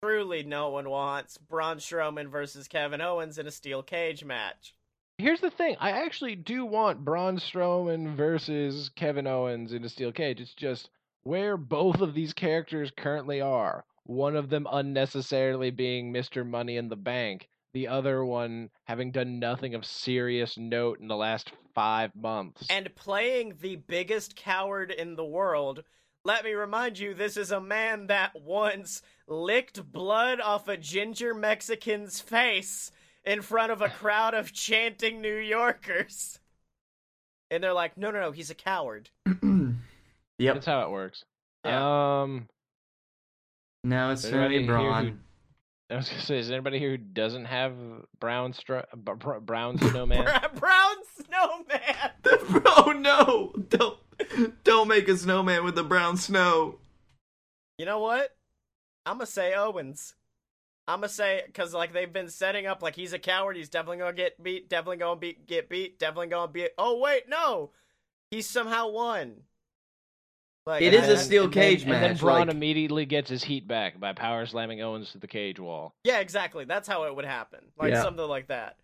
truly no one wants. Braun Strowman versus Kevin Owens in a steel cage match. Here's the thing. I actually do want Braun Strowman versus Kevin Owens in a steel cage. It's just where both of these characters currently are. One of them unnecessarily being Mister Money in the Bank. The other one having done nothing of serious note in the last five months. And playing the biggest coward in the world. Let me remind you, this is a man that once licked blood off a ginger Mexican's face in front of a crowd of chanting New Yorkers. And they're like, no, no, no, he's a coward. Yep. That's how it works. Yeah. Um, now it's Tony Braun. I was gonna say, is there anybody here who doesn't have brown stro- br- brown snowman? Brown snowman. Oh no! Don't don't make a snowman with the brown snow. You know what? I'm gonna say Owens. I'm gonna say because like they've been setting up like he's a coward. He's definitely gonna get beat. Definitely gonna be get beat. Definitely gonna be. Oh wait, no. He somehow won. Like, it is then, a steel cage then, match. And then Braun like... immediately gets his heat back by power slamming Owens to the cage wall. Yeah, exactly. That's how it would happen. Like yeah. something like that.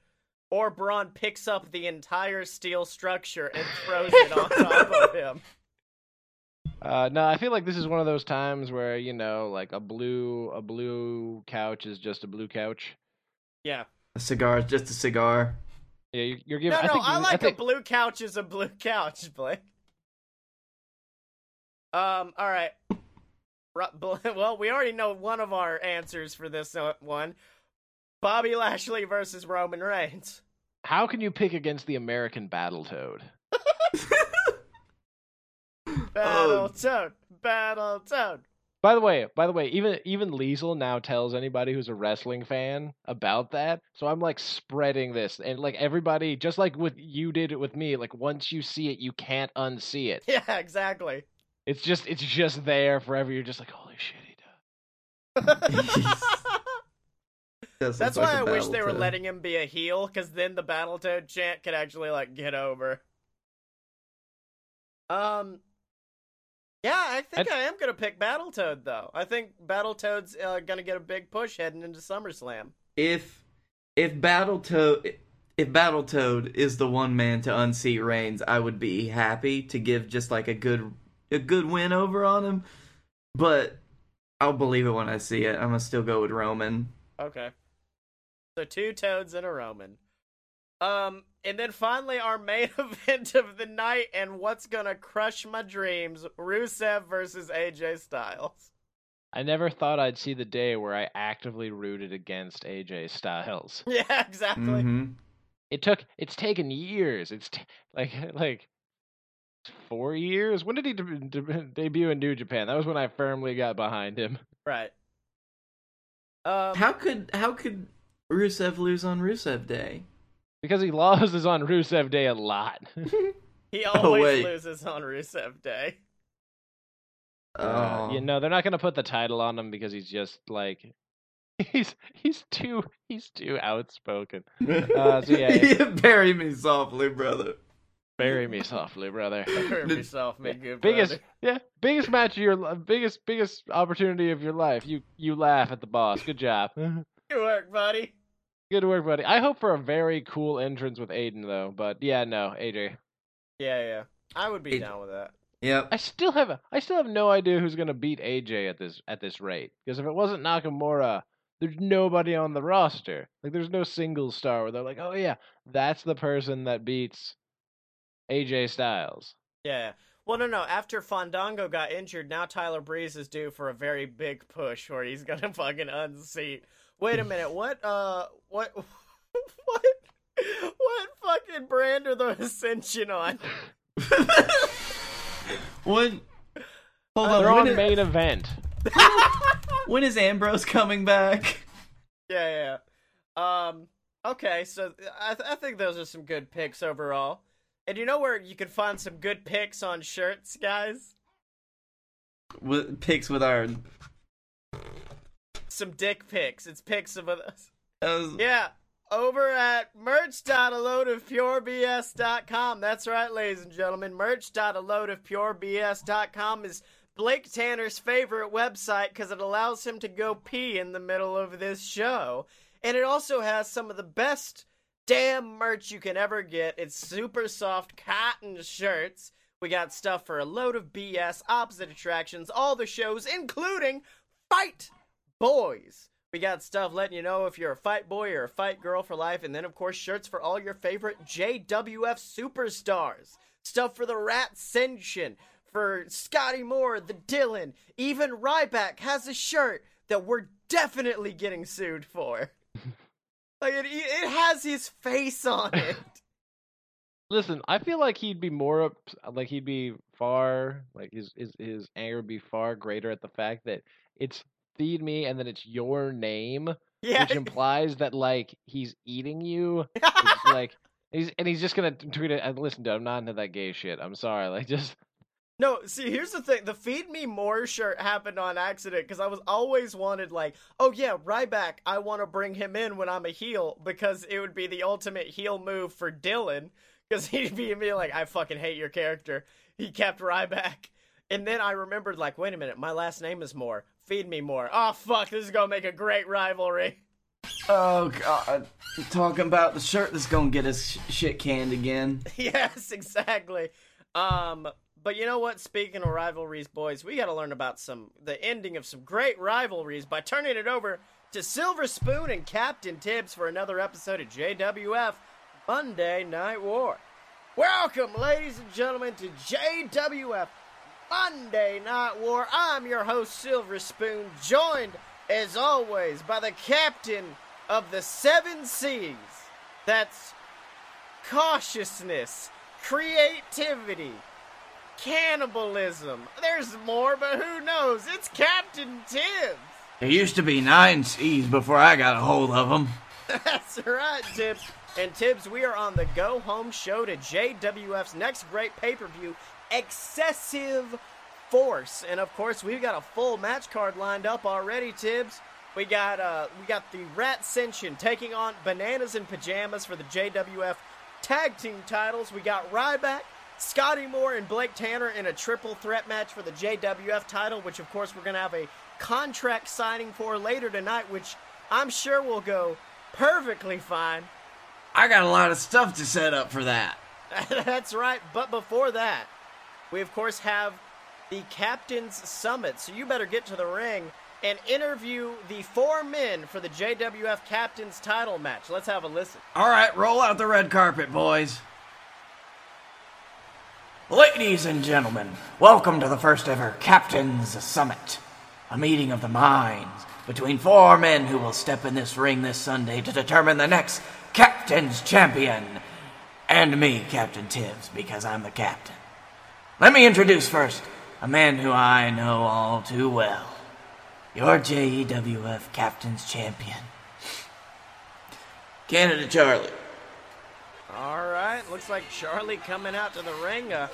Or Braun picks up the entire steel structure and throws it on top of him. Uh, no, I feel like this is one of those times where, you know, like a blue a blue couch is just a blue couch. Yeah. A cigar is just a cigar. Yeah, you're, you're giving. No, no, I, think, I like I think... a blue couch is a blue couch, Blake. Um, all right. Well, we already know one of our answers for this one. Bobby Lashley versus Roman Reigns. How can you pick against the American Battletoad? Battletoad, Battletoad. By the way, by the way, even even Liesel now tells anybody who's a wrestling fan about that. So I'm like spreading this, and like everybody, just like with you did it with me. Like once you see it, you can't unsee it. Yeah, exactly. It's just it's just there forever. You're just like, holy shit, he does. That's why I wish they were letting him be a heel, because then the Battletoad chant could actually, like, get over. Um, Yeah, I think I'd... I am going to pick Battletoad, though. I think Battletoad's uh, going to get a big push heading into SummerSlam. If if Battletoad if Battletoad is the one man to unseat Reigns, I would be happy to give just like a good a good win over on him. But I'll believe it when I see it. I'm going to still go with Roman. Okay. So two Toads and a Roman. Um, and then finally our main event of the night, and what's gonna crush my dreams, Rusev versus A J Styles. I never thought I'd see the day where I actively rooted against A J Styles. Yeah, exactly. Mm-hmm. It took, it's taken years. It's t- like, like four years. When did he de- de- debut in New Japan? That was when I firmly got behind him. Right. Um, how could, how could Rusev lose on Rusev Day? Because he loses on Rusev Day a lot. He always oh, loses on Rusev Day. Oh. Uh, you know, they're not going to put the title on him because he's just like... He's he's too he's too outspoken. Uh, so yeah, if, bury me softly, brother. Bury me softly, brother. Bury me softly, good biggest, brother. Yeah, biggest match of your... Biggest biggest opportunity of your life. You, you laugh at the boss. Good job. Good work, buddy. Good work, buddy. I hope for a very cool entrance with Aiden, though. But yeah, no, A J. Yeah, yeah, I would be A J. Down with that. Yep. I still have, I still have no idea who's gonna beat A J at this at this rate. Because if it wasn't Nakamura, there's nobody on the roster. Like, there's no single star where they're like, oh yeah, that's the person that beats A J Styles. Yeah. Well, no, no. After Fandango got injured, now Tyler Breeze is due for a very big push where he's gonna fucking unseat. Wait a minute, what, uh, what, what, what fucking brand are the Ascension on? When, hold uh, on, they're when on is, main event. When is Ambrose coming back? Yeah, yeah. Um, okay, so I, th- I think those are some good picks overall. And you know where you can find some good picks on shirts, guys? With, picks with our... Some dick pics. It's pics of us. Was... Yeah. Over at merch dot a load of pure b s dot com. That's right, ladies and gentlemen. merch dot a load of pure b s dot com is Blake Tanner's favorite website because it allows him to go pee in the middle of this show. And it also has some of the best damn merch you can ever get. It's super soft cotton shirts. We got stuff for A Load of B S, Opposite Attractions, all the shows, including Fight Boys. We got stuff letting you know if you're a fight boy or a fight girl for life. And then, of course, shirts for all your favorite J W F superstars. Stuff for the Rat Ascension, for Scotty Moore, the Dylan. Even Ryback has a shirt that we're definitely getting sued for. Like, it, it has his face on it. Listen, I feel like he'd be more up, like he'd be far, like his, his, his anger would be far greater at the fact that it's feed me and then it's your name, yeah, which implies that like he's eating you. It's like he's, and he's just gonna tweet it. And listen, dude, I'm not into that gay shit. I'm sorry. Like, just no. See, here's the thing: the "Feed Me More" shirt happened on accident because I was always wanted like, oh yeah, Ryback. I want to bring him in when I'm a heel because it would be the ultimate heel move for Dylan because he'd be me like, I fucking hate your character. He kept Ryback, and then I remembered like, wait a minute, my last name is Moore. Feed me more. Oh, fuck, this is gonna make a great rivalry. Oh, God. Talking about the shirt that's gonna get us sh- shit canned again. Yes, exactly. Um, but you know what? Speaking of rivalries, boys, we gotta learn about some the ending of some great rivalries by turning it over to Silver Spoon and Captain Tibbs for another episode of J W F Monday Night War. Welcome, ladies and gentlemen, to J W F Monday Night War. I'm your host, Silver Spoon, joined, as always, by the captain of the seven C's. That's cautiousness, creativity, cannibalism. There's more, but who knows? It's Captain Tibbs. There used to be nine C's before I got a hold of them. That's right, Tibbs. And Tibbs, we are on the go-home show to J W F's next great pay-per-view, Excessive Force, and of course we've got a full match card lined up already, Tibbs. We got uh, we got the Rat Ascension taking on Bananas in Pajamas for the J W F Tag Team titles. We got Ryback, Scotty Moore and Blake Tanner in a triple threat match for the J W F title, which of course we're going to have a contract signing for later tonight, which I'm sure will go perfectly fine. I got a lot of stuff to set up for that. That's right, but before that, we of course have the Captain's Summit, so you better get to the ring and interview the four men for the J W F Captain's title match. Let's have a listen. All right, roll out the red carpet, boys. Ladies and gentlemen, welcome to the first ever Captain's Summit, a meeting of the minds between four men who will step in this ring this Sunday to determine the next Captain's Champion, and me, Captain Tibbs, because I'm the captain. Let me introduce first a man who I know all too well. Your J W F Captain's Champion, Canada Charlie. Alright, looks like Charlie coming out to the ring. Uh,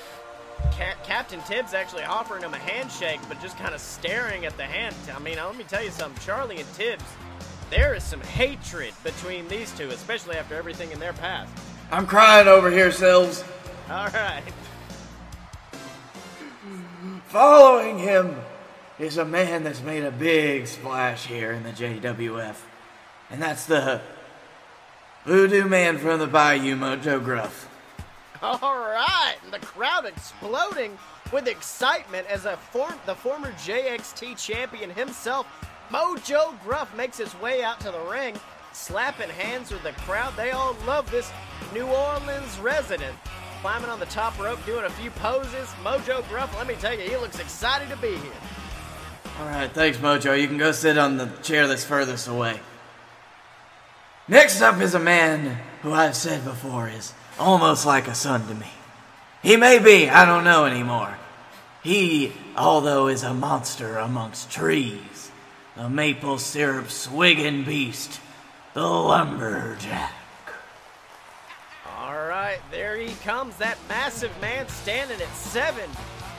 Ca- Captain Tibbs actually offering him a handshake, but just kind of staring at the hand. I mean, let me tell you something, Charlie and Tibbs, there is some hatred between these two, especially after everything in their past. I'm crying over here, Silves. Alright. Following him is a man that's made a big splash here in the J W F. And that's the voodoo man from the Bayou, Mojo Gruff. All right, and the crowd exploding with excitement as a form, the former J X T champion himself, Mojo Gruff, makes his way out to the ring, slapping hands with the crowd. They all love this New Orleans resident. Climbing on the top rope, doing a few poses. Mojo Gruff, let me tell you, he looks excited to be here. All right, thanks, Mojo. You can go sit on the chair that's furthest away. Next up is a man who I've said before is almost like a son to me. He may be, I don't know anymore. He, although, is a monster amongst trees. The maple syrup swigging beast. The lumberjack. All right, there he comes. That massive man standing at seven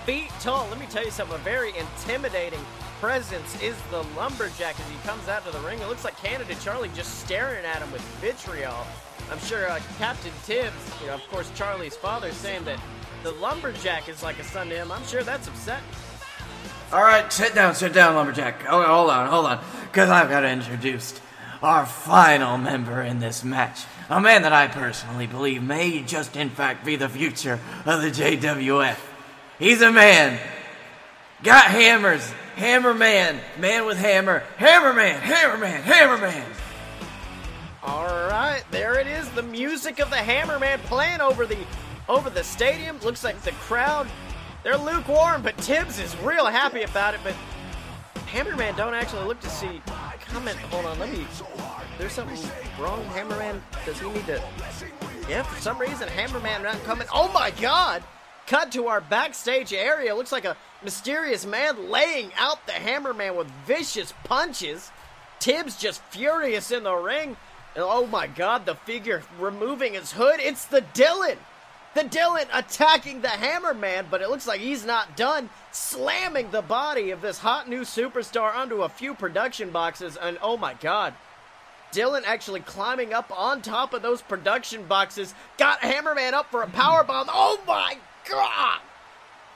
feet tall. Let me tell you something, a very intimidating presence is the lumberjack as he comes out to the ring. It looks like Canada Charlie just staring at him with vitriol. I'm sure uh, Captain Tibbs, you know, of course Charlie's father, saying that the lumberjack is like a son to him. I'm sure that's upsetting. All right, sit down, sit down, lumberjack. Oh, hold on, hold on, because I've got to introduce our final member in this match. A man that I personally believe may just in fact be the future of the J W F. He's a man, got hammers, hammer man, man with hammer, hammer man, hammer man, hammer man. All right, there it is, the music of the hammer man playing over the over the stadium. Looks like the crowd, they're lukewarm, but Tibbs is real happy about it. But Hammerman don't actually look to see comment. Hold on, let me, there's something wrong. Hammerman, does he need to, yeah, for some reason, Hammerman not coming. Oh my God. Cut to our backstage area. Looks like a mysterious man laying out the Hammerman with vicious punches. Tibbs just furious in the ring. And oh my God, the figure removing his hood. It's the Dylan. The Dylan attacking the Hammerman, but it looks like he's not done. Slamming the body of this hot new superstar onto a few production boxes. And oh my God. Dylan actually climbing up on top of those production boxes. Got Hammerman up for a powerbomb. Oh my God. God.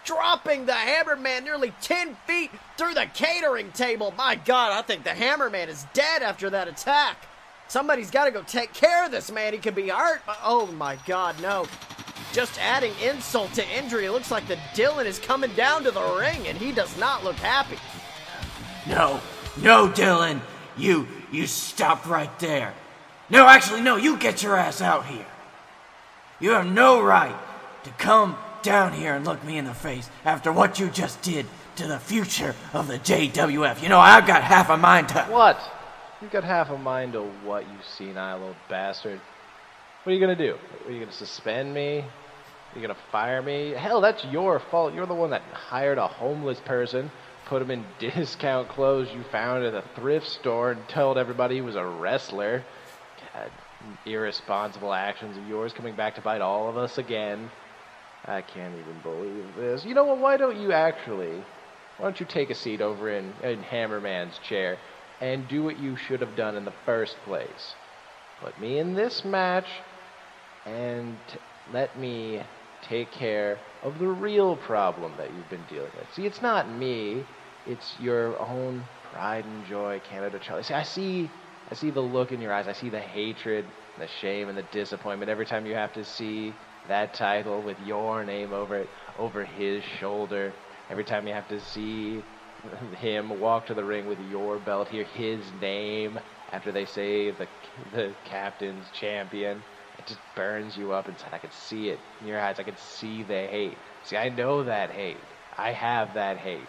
Dropping the Hammerman nearly ten feet through the catering table. My God, I think the Hammerman is dead after that attack. Somebody's got to go take care of this man. He could be hurt. Oh my God, no. Just adding insult to injury. It looks like the Dylan is coming down to the ring, and he does not look happy. No, no, Dylan. You, you stop right there. No, actually, no, you get your ass out here. You have no right to come down here and look me in the face after what you just did to the future of the J W F. You know, I've got half a mind to... What? You've got half a mind to what, you senile old bastard? What are you going to do? Are you going to suspend me? Are you going to fire me? Hell, that's your fault. You're the one that hired a homeless person, put him in discount clothes you found at a thrift store, and told everybody he was a wrestler. God, irresponsible actions of yours coming back to bite all of us again. I can't even believe this. You know what, why don't you actually, why don't you take a seat over in, in Hammerman's chair and do what you should have done in the first place. Put me in this match and let me take care of the real problem that you've been dealing with. See, it's not me. It's your own pride and joy, Canada Charlie. See, I see, I see the look in your eyes. I see the hatred, the shame, and the disappointment every time you have to see that title with your name over it, over his shoulder. Every time you have to see him walk to the ring with your belt, hear his name after they say the the captain's champion. It just burns you up inside. I could see it in your eyes. I could see the hate. See, I know that hate. I have that hate.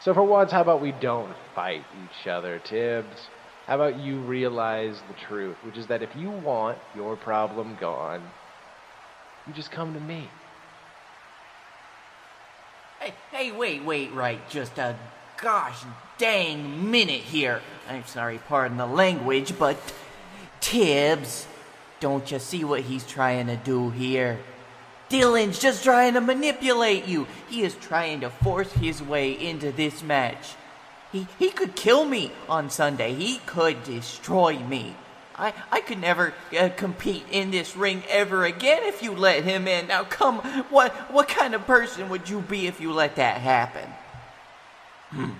So for once, how about we don't fight each other, Tibbs? How about you realize the truth, which is that if you want your problem gone, you just come to me. Hey, hey, wait, wait, right, just a gosh dang minute here. I'm sorry, pardon the language, but Tibbs, don't you see what he's trying to do here? Dylan's just trying to manipulate you. He is trying to force his way into this match. He he could kill me on Sunday. He could destroy me. I, I could never uh, compete in this ring ever again if you let him in. Now come, what what kind of person would you be if you let that happen? Hmm.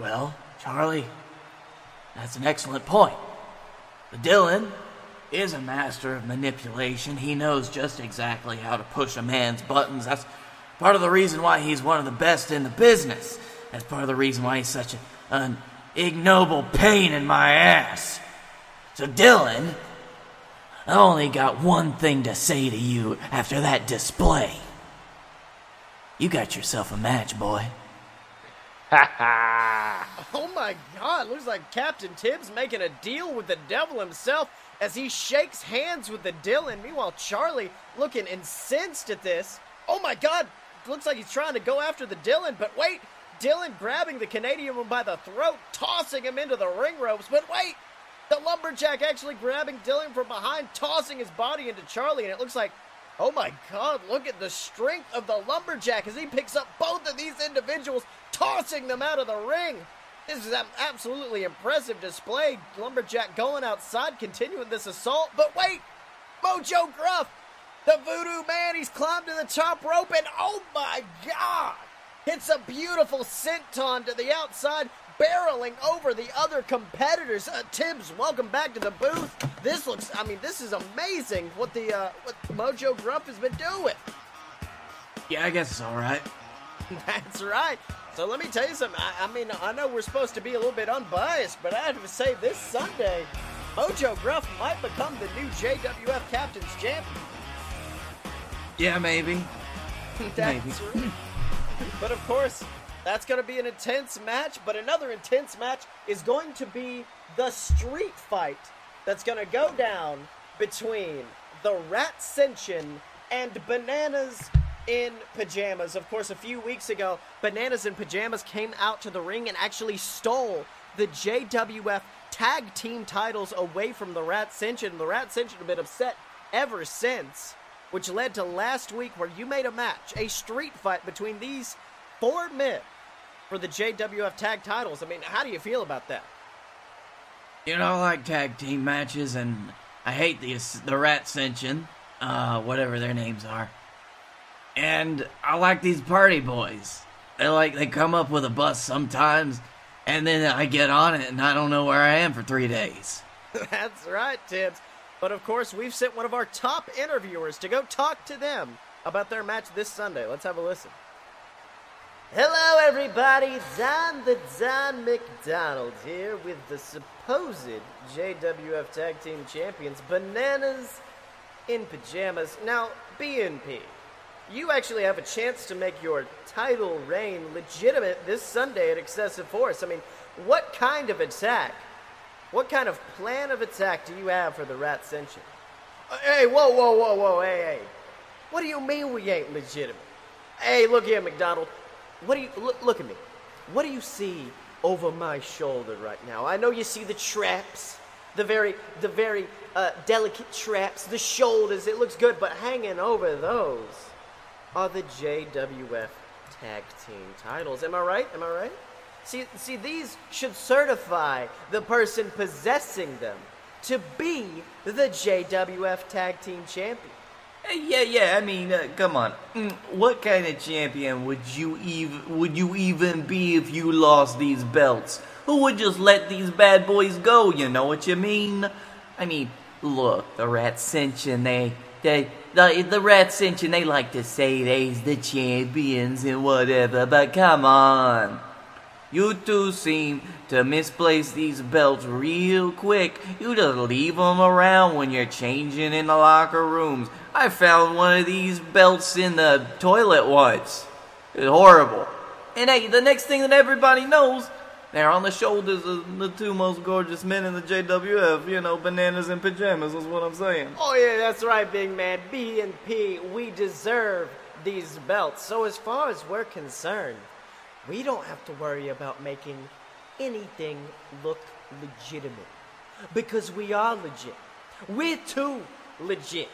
Well, Charlie, that's an excellent point. But Dylan is a master of manipulation. He knows just exactly how to push a man's buttons. That's part of the reason why he's one of the best in the business. That's part of the reason why he's such a, an ignoble pain in my ass. So Dylan, I only got one thing to say to you after that display. You got yourself a match, boy. Ha ha! Oh my God, looks like Captain Tibbs making a deal with the devil himself as he shakes hands with the Dylan. Meanwhile, Charlie looking incensed at this. Oh my God, looks like he's trying to go after the Dylan, but wait, Dylan grabbing the Canadian by the throat, tossing him into the ring ropes, but wait, the lumberjack actually grabbing Dylan from behind, tossing his body into Charlie, and it looks like, oh my God, look at the strength of the lumberjack as he picks up both of these individuals, tossing them out of the ring. This is an absolutely impressive display. Lumberjack going outside, continuing this assault. But wait, Mojo Gruff, the voodoo man, he's climbed to the top rope, and oh my God, hits a beautiful senton to the outside, barreling over the other competitors. Uh, Tibbs, welcome back to the booth. This looks, I mean, this is amazing what the uh, what Mojo Gruff has been doing. Yeah, I guess it's all right. That's right. So let me tell you something. I, I mean, I know we're supposed to be a little bit unbiased, but I have to say this Sunday, Mojo Gruff might become the new J W F Captain's Champion. Yeah, maybe. That's maybe. Right. But of course, that's going to be an intense match, but another intense match is going to be the street fight that's going to go down between the Ratcension and Bananas in Pajamas. Of course, a few weeks ago, Bananas in Pajamas came out to the ring and actually stole the J W F tag team titles away from the Ratcension. The Ratcension have been upset ever since, which led to last week where you made a match, a street fight between these four men for the J W F tag titles. I mean, how do you feel about that? You know, I like tag team matches, and I hate the the Ratcension, uh, whatever their names are. And I like these party boys. They like they come up with a bus sometimes, and then I get on it, and I don't know where I am for three days. That's right, Tibbs. But of course, we've sent one of our top interviewers to go talk to them about their match this Sunday. Let's have a listen. Hello everybody, Don the Don McDonald here with the supposed J W F Tag Team Champions, Bananas in Pajamas. Now, B N P, you actually have a chance to make your title reign legitimate this Sunday at Excessive Force. I mean, what kind of attack, what kind of plan of attack do you have for the Ratcension? Uh, hey, whoa, whoa, whoa, whoa, hey, hey. What do you mean we ain't legitimate? Hey, look here, McDonald. What do you look, look at me? What do you see over my shoulder right now? I know you see the traps, the very, the very uh, delicate traps, the shoulders. It looks good, but hanging over those are the J W F Tag Team Titles. Am I right? Am I right? See, see, these should certify the person possessing them to be the J W F Tag Team Champion. Yeah, yeah. I mean, uh, come on. What kind of champion would you even would you even be if you lost these belts? Who would just let these bad boys go? You know what you mean? I mean, look, the Rat Ascension. They, they, the the Rat Ascension. They like to say they's the champions and whatever. But come on. You two seem to misplace these belts real quick. You just leave them around when you're changing in the locker rooms. I found one of these belts in the toilet once. It's horrible. And hey, the next thing that everybody knows, they're on the shoulders of the two most gorgeous men in the J W F. You know, bananas and pajamas is what I'm saying. Oh yeah, that's right, big man. B and P, we deserve these belts. So as far as we're concerned, we don't have to worry about making anything look legitimate, because we are legit. We're too legit.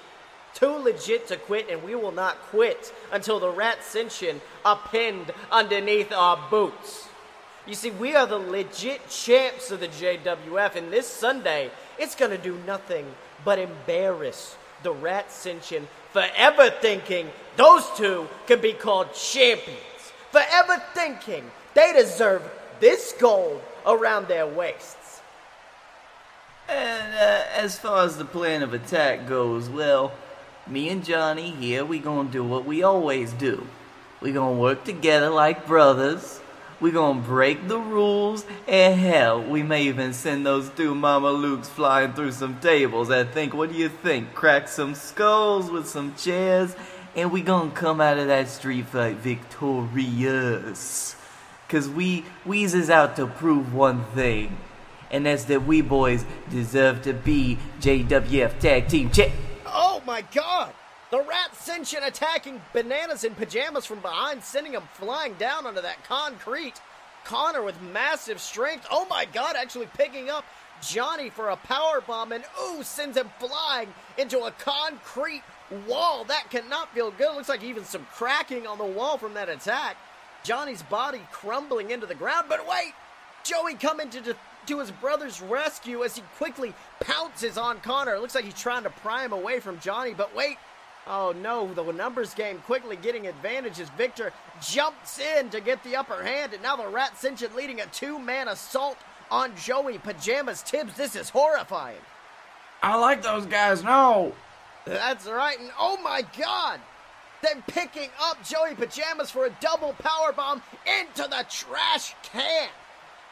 Too legit to quit, and we will not quit until the Rat Ascension are pinned underneath our boots. You see, we are the legit champs of the J W F, and this Sunday, it's going to do nothing but embarrass the Rat Ascension forever thinking those two can be called champions. Forever thinking they deserve this gold around their waists. And uh, as far as the plan of attack goes, well, me and Johnny here, we gonna do what we always do. We gonna work together like brothers. We gonna break the rules, and hell, we may even send those two Mama Lukes flying through some tables. I think, what do you think? Crack some skulls with some chairs. And we gonna come out of that street fight victorious. Cause we, we's is out to prove one thing. And that's that we boys deserve to be J W F Tag Team Champ. Oh my god! The Rat Ascension attacking bananas in pajamas from behind, sending them flying down onto that concrete. Connor with massive strength. Oh my god, actually picking up Johnny for a powerbomb, and ooh, sends him flying into a concrete wall. That cannot feel good. Looks like even some cracking on the wall from that attack. Johnny's body crumbling into the ground, but wait! Joey coming to, to, to his brother's rescue as he quickly pounces on Connor. It looks like he's trying to pry him away from Johnny, but wait! Oh no, the numbers game quickly getting advantage as Victor jumps in to get the upper hand, and now the Rat Ascension leading a two-man assault on Joey. Pajamas Tibbs, this is horrifying. I like those guys, no! That's right, and oh my god! Then picking up Joey Pajamas for a double powerbomb into the trash can!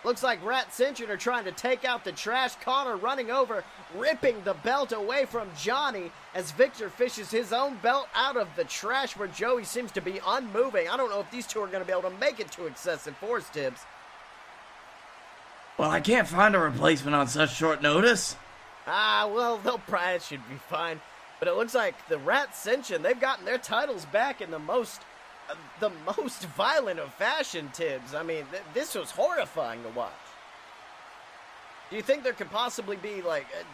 Looks like Rat Ascension are trying to take out the trash. Connor running over, ripping the belt away from Johnny as Victor fishes his own belt out of the trash where Joey seems to be unmoving. I don't know if these two are going to be able to make it to excessive force, Tibbs. Well, I can't find a replacement on such short notice. Ah, well, they'll probably should be fine. But it looks like the Rat Ascension, they've gotten their titles back in the most uh, the most violent of fashion, Tibbs. I mean, th this was horrifying to watch. Do you think there could possibly be, like... Uh,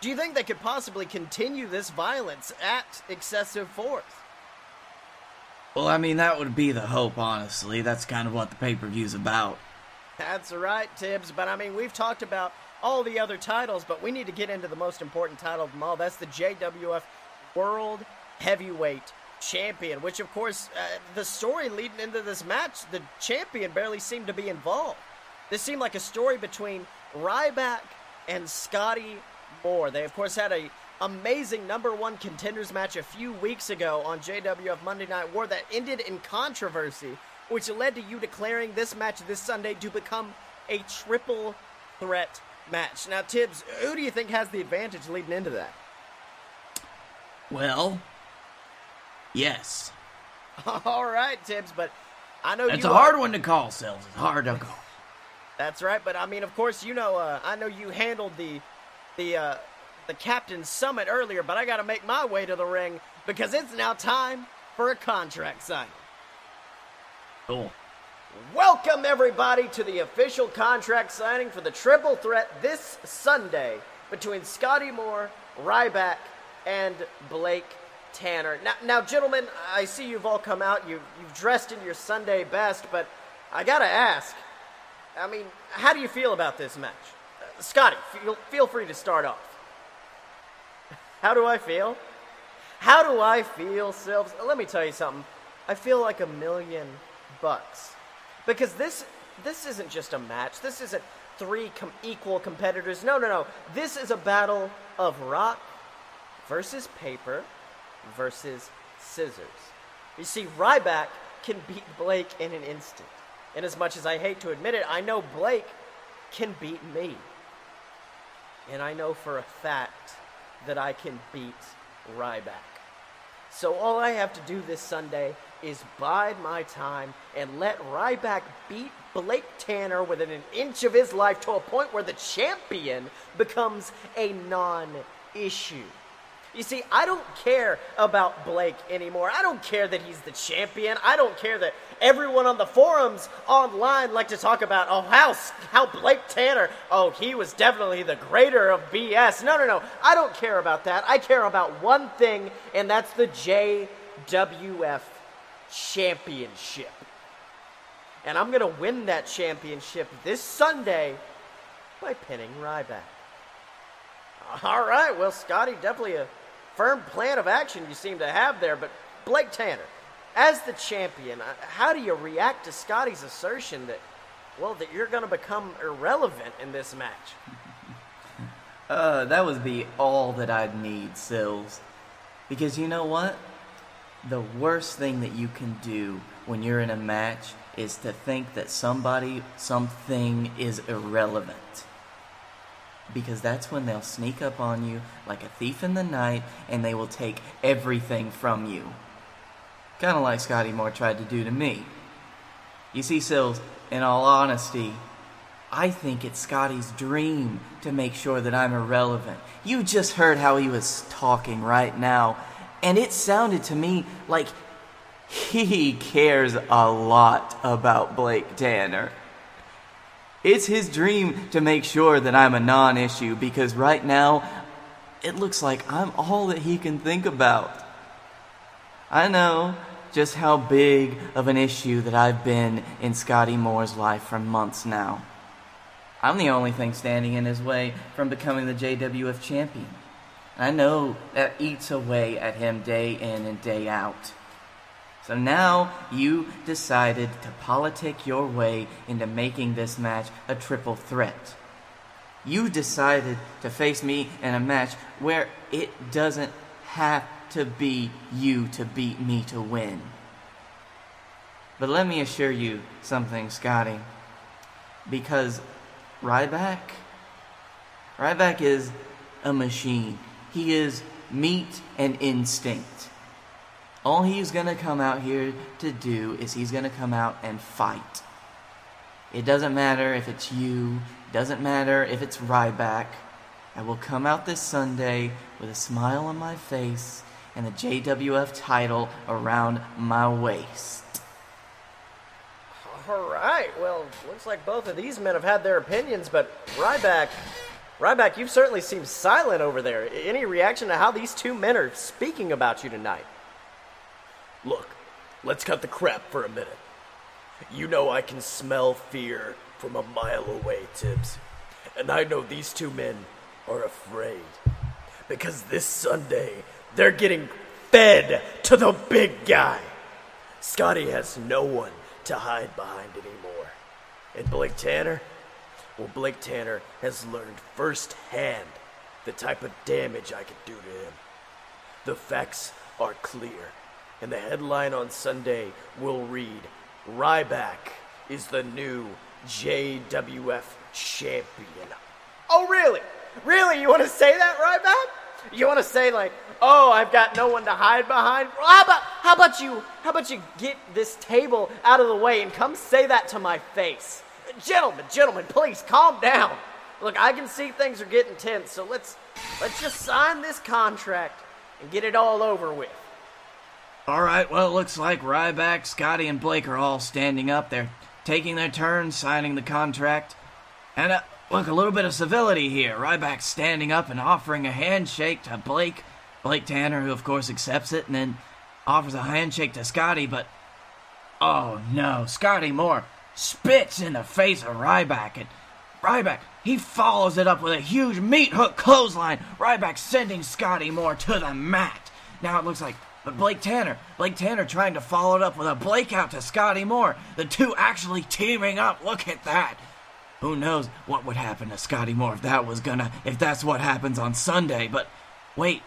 do you think they could possibly continue this violence at excessive force? Well, I mean, that would be the hope, honestly. That's kind of what the pay-per-view's about. That's right, Tibbs. But, I mean, we've talked about all the other titles, but we need to get into the most important title of them all. That's the J W F World Heavyweight Champion, which, of course, uh, the story leading into this match, the champion barely seemed to be involved. This seemed like a story between Ryback and Scotty Moore. They, of course, had a amazing number one contenders match a few weeks ago on J W F Monday Night War that ended in controversy, which led to you declaring this match this Sunday to become a triple threat match. Now, Tibbs, who do you think has the advantage leading into that? Well, yes. All right, Tibbs, but I know it's a hard one to call, Sells. It's hard to call. That's right, but I mean, of course, you know, uh, I know you handled the the uh, the Captain's Summit earlier, but I got to make my way to the ring because it's now time for a contract signing. Cool. Welcome, everybody, to the official contract signing for the triple threat this Sunday between Scotty Moore, Ryback, and Blake Tanner. Now, now gentlemen, I see you've all come out. You, you've dressed in your Sunday best, but I gotta ask, I mean, how do you feel about this match? Uh, Scotty, feel, feel free to start off. How do I feel? How do I feel, Sylves? Let me tell you something. I feel like a million bucks. Because this this isn't just a match. This isn't three com- equal competitors. No, no, no. This is a battle of rock versus paper versus scissors. You see, Ryback can beat Blake in an instant. And as much as I hate to admit it, I know Blake can beat me. And I know for a fact that I can beat Ryback. So all I have to do this Sunday is bide my time and let Ryback beat Blake Tanner within an inch of his life to a point where the champion becomes a non-issue. You see, I don't care about Blake anymore. I don't care that he's the champion. I don't care that everyone on the forums online like to talk about, oh, how, how Blake Tanner, oh, he was definitely the greater of B S. No, no, no. I don't care about that. I care about one thing, and that's the J W F Championship. And I'm going to win that championship this Sunday by pinning Ryback. All right, well, Scotty, definitely a firm plan of action you seem to have there, but Blake Tanner, as the champion, how do you react to Scotty's assertion that, well, that you're going to become irrelevant in this match? Uh, that would be all that I'd need, Sills, because you know what? The worst thing that you can do when you're in a match is to think that somebody, something is irrelevant. Because that's when they'll sneak up on you like a thief in the night, and they will take everything from you. Kind of like Scotty Moore tried to do to me. You see, Sills, in all honesty, I think it's Scotty's dream to make sure that I'm irrelevant. You just heard how he was talking right now, and it sounded to me like he cares a lot about Blake Tanner. It's his dream to make sure that I'm a non-issue, because right now, it looks like I'm all that he can think about. I know just how big of an issue that I've been in Scotty Moore's life for months now. I'm the only thing standing in his way from becoming the J W F champion. I know that eats away at him day in and day out. So now you decided to politic your way into making this match a triple threat. You decided to face me in a match where it doesn't have to be you to beat me to win. But let me assure you something, Scotty. Because Ryback, Ryback is a machine. He is meat and instinct. All he's going to come out here to do is he's going to come out and fight. It doesn't matter if it's you. It doesn't matter if it's Ryback. I will come out this Sunday with a smile on my face and the J W F title around my waist. All right. Well, looks like both of these men have had their opinions, but Ryback, Ryback, you've certainly seemed silent over there. Any reaction to how these two men are speaking about you tonight? Look, let's cut the crap for a minute. You know I can smell fear from a mile away, Tibbs. And I know these two men are afraid. Because this Sunday, they're getting fed to the big guy. Scotty has no one to hide behind anymore. And Blake Tanner? Well, Blake Tanner has learned firsthand the type of damage I could do to him. The facts are clear. And the headline on Sunday will read, Ryback is the new J W F champion. Oh, really? Really? You want to say that, Ryback? You want to say, like, oh, I've got no one to hide behind? How about, how about you, how about you get this table out of the way and come say that to my face? Gentlemen, gentlemen, please calm down. Look, I can see things are getting tense, so let's, let's just sign this contract and get it all over with. Alright, well, it looks like Ryback, Scotty, and Blake are all standing up. They're taking their turns, signing the contract. And, uh, look, a little bit of civility here. Ryback standing up and offering a handshake to Blake. Blake Tanner, who, of course, accepts it, and then offers a handshake to Scotty, but... oh, no. Scotty Moore spits in the face of Ryback, and Ryback, he follows it up with a huge meat hook clothesline. Ryback sending Scotty Moore to the mat. Now it looks like but Blake Tanner, Blake Tanner trying to follow it up with a Blake out to Scotty Moore. The two actually teaming up. Look at that. Who knows what would happen to Scotty Moore if that was gonna, if that's what happens on Sunday. But wait,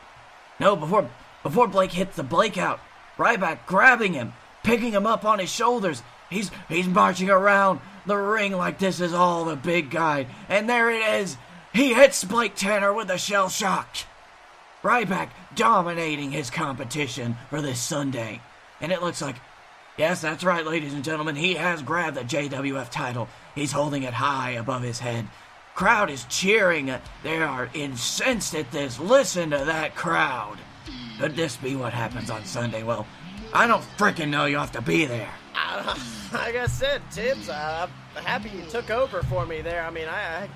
no, before before Blake hits the Blake out, Ryback grabbing him, picking him up on his shoulders. He's he's marching around the ring like this is all the big guy. And there it is. He hits Blake Tanner with a shell shock. Ryback dominating his competition for this Sunday. And it looks like, yes, that's right, ladies and gentlemen, he has grabbed the J W F title. He's holding it high above his head. Crowd is cheering. They are incensed at this. Listen to that crowd. Could this be what happens on Sunday? Well, I don't freaking know. You have to be there. Uh, like I said, Tibbs, uh, I'm happy you took over for me there. I mean, I... I...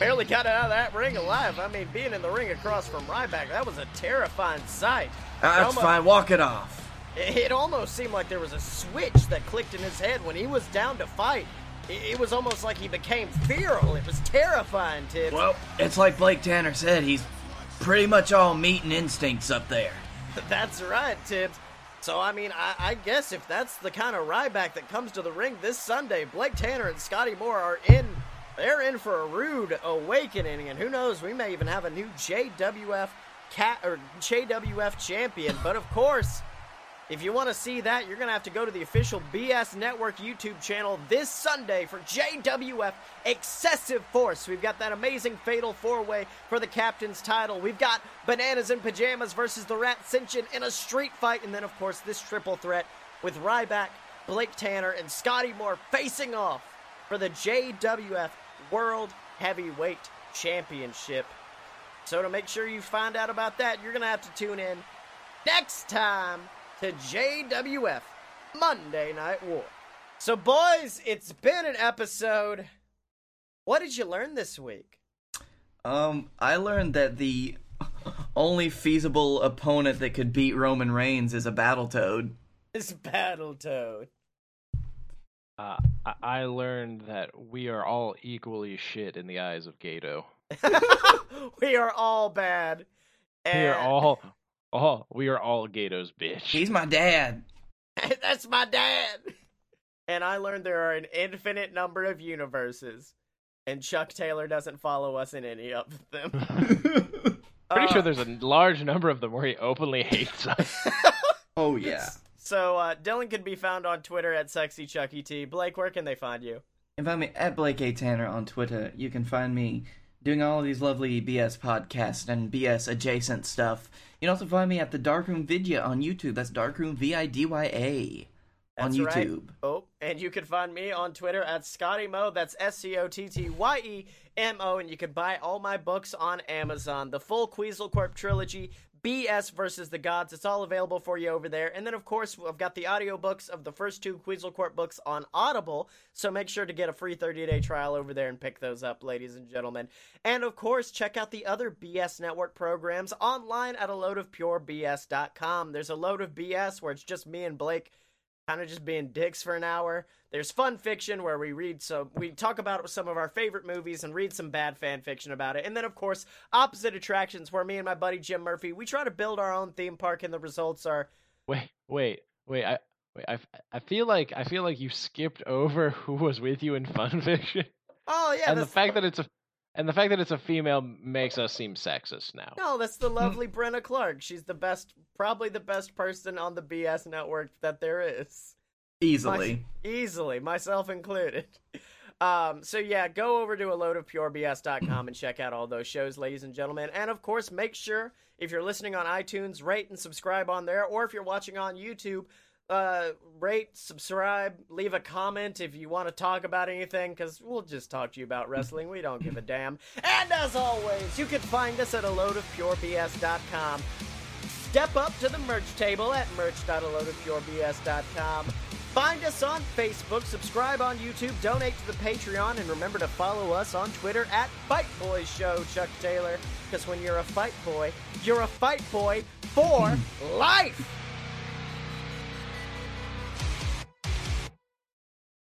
barely got out of that ring alive. I mean, being in the ring across from Ryback, that was a terrifying sight. Uh, that's almost, fine. Walk it off. It, it almost seemed like there was a switch that clicked in his head when he was down to fight. It, it was almost like he became feral. It was terrifying, Tibbs. Well, it's like Blake Tanner said. He's pretty much all meat and instincts up there. That's right, Tibbs. So, I mean, I, I guess if that's the kind of Ryback that comes to the ring this Sunday, Blake Tanner and Scotty Moore are in... they're in for a rude awakening, and who knows, we may even have a new J W F cat or J W F champion. But of course, if you want to see that, you're going to have to go to the official B S Network YouTube channel this Sunday for J W F Excessive Force. We've got that amazing fatal four-way for the captain's title. We've got Bananas in Pajamas versus the Rat Ascension in a street fight. And then, of course, this triple threat with Ryback, Blake Tanner, and Scotty Moore facing off for the J W F World Heavyweight Championship. So to make sure you find out about that, you're going to have to tune in next time to J W F Monday Night War. So boys, it's been an episode. What did you learn this week? Um, I learned that the only feasible opponent that could beat Roman Reigns is a Battletoad. It's Battletoad. Uh, I learned that we are all equally shit in the eyes of Gato. We are all bad. And... we are all, all, we are all Gato's bitch. He's my dad. That's my dad. And I learned there are an infinite number of universes, and Chuck Taylor doesn't follow us in any of them. Pretty uh, sure there's a large number of them where he openly hates us. Oh yeah. It's... So, uh, Dylan can be found on Twitter at SexyChuckyT. Blake, where can they find you? You can find me at Blake A. Tanner on Twitter. You can find me doing all of these lovely B S podcasts and B S-adjacent stuff. You can also find me at the Darkroom Vidya on YouTube. That's Darkroom V I D Y A on YouTube. That's right. Oh, and you can find me on Twitter at ScottyMo. That's S C O T T Y E M O. And you can buy all my books on Amazon. The full Queaselcorp trilogy, B S versus the Gods. It's all available for you over there. And then, of course, I've got the audiobooks of the first two Queaselcorp books on Audible, so make sure to get a free thirty-day trial over there and pick those up, ladies and gentlemen. And, of course, check out the other B S Network programs online at a load of pure b s dot com. There's A Load of B S, where it's just me and Blake kind of just being dicks for an hour. There's Fun Fiction, where we read so we talk about some of our favorite movies and read some bad fan fiction about it. And then, of course, Opposite Attractions, where me and my buddy Jim Murphy, we try to build our own theme park, and the results are... Wait, wait, wait, I wait, I, I feel like I feel like you skipped over who was with you in Fun Fiction. Oh, yeah. And the fact that it's a and the fact that it's a female makes us seem sexist now. No, that's the lovely Brenna Clark. She's the best, probably the best person on the B S Network that there is. Easily. My, easily, myself included. Um, so yeah, go over to a load of pure b s dot com and check out all those shows, ladies and gentlemen. And of course, make sure, if you're listening on iTunes, rate and subscribe on there. Or if you're watching on YouTube, uh, rate, subscribe, leave a comment if you want to talk about anything, because we'll just talk to you about wrestling. We don't give a damn. And as always, you can find us at a load of pure b s dot com. Step up to the merch table at merch dot a load of pure b s dot com. Find us on Facebook, subscribe on YouTube, donate to the Patreon, and remember to follow us on Twitter at Fight Boy Show, Chuck Taylor, because when you're a fight boy, you're a fight boy for life!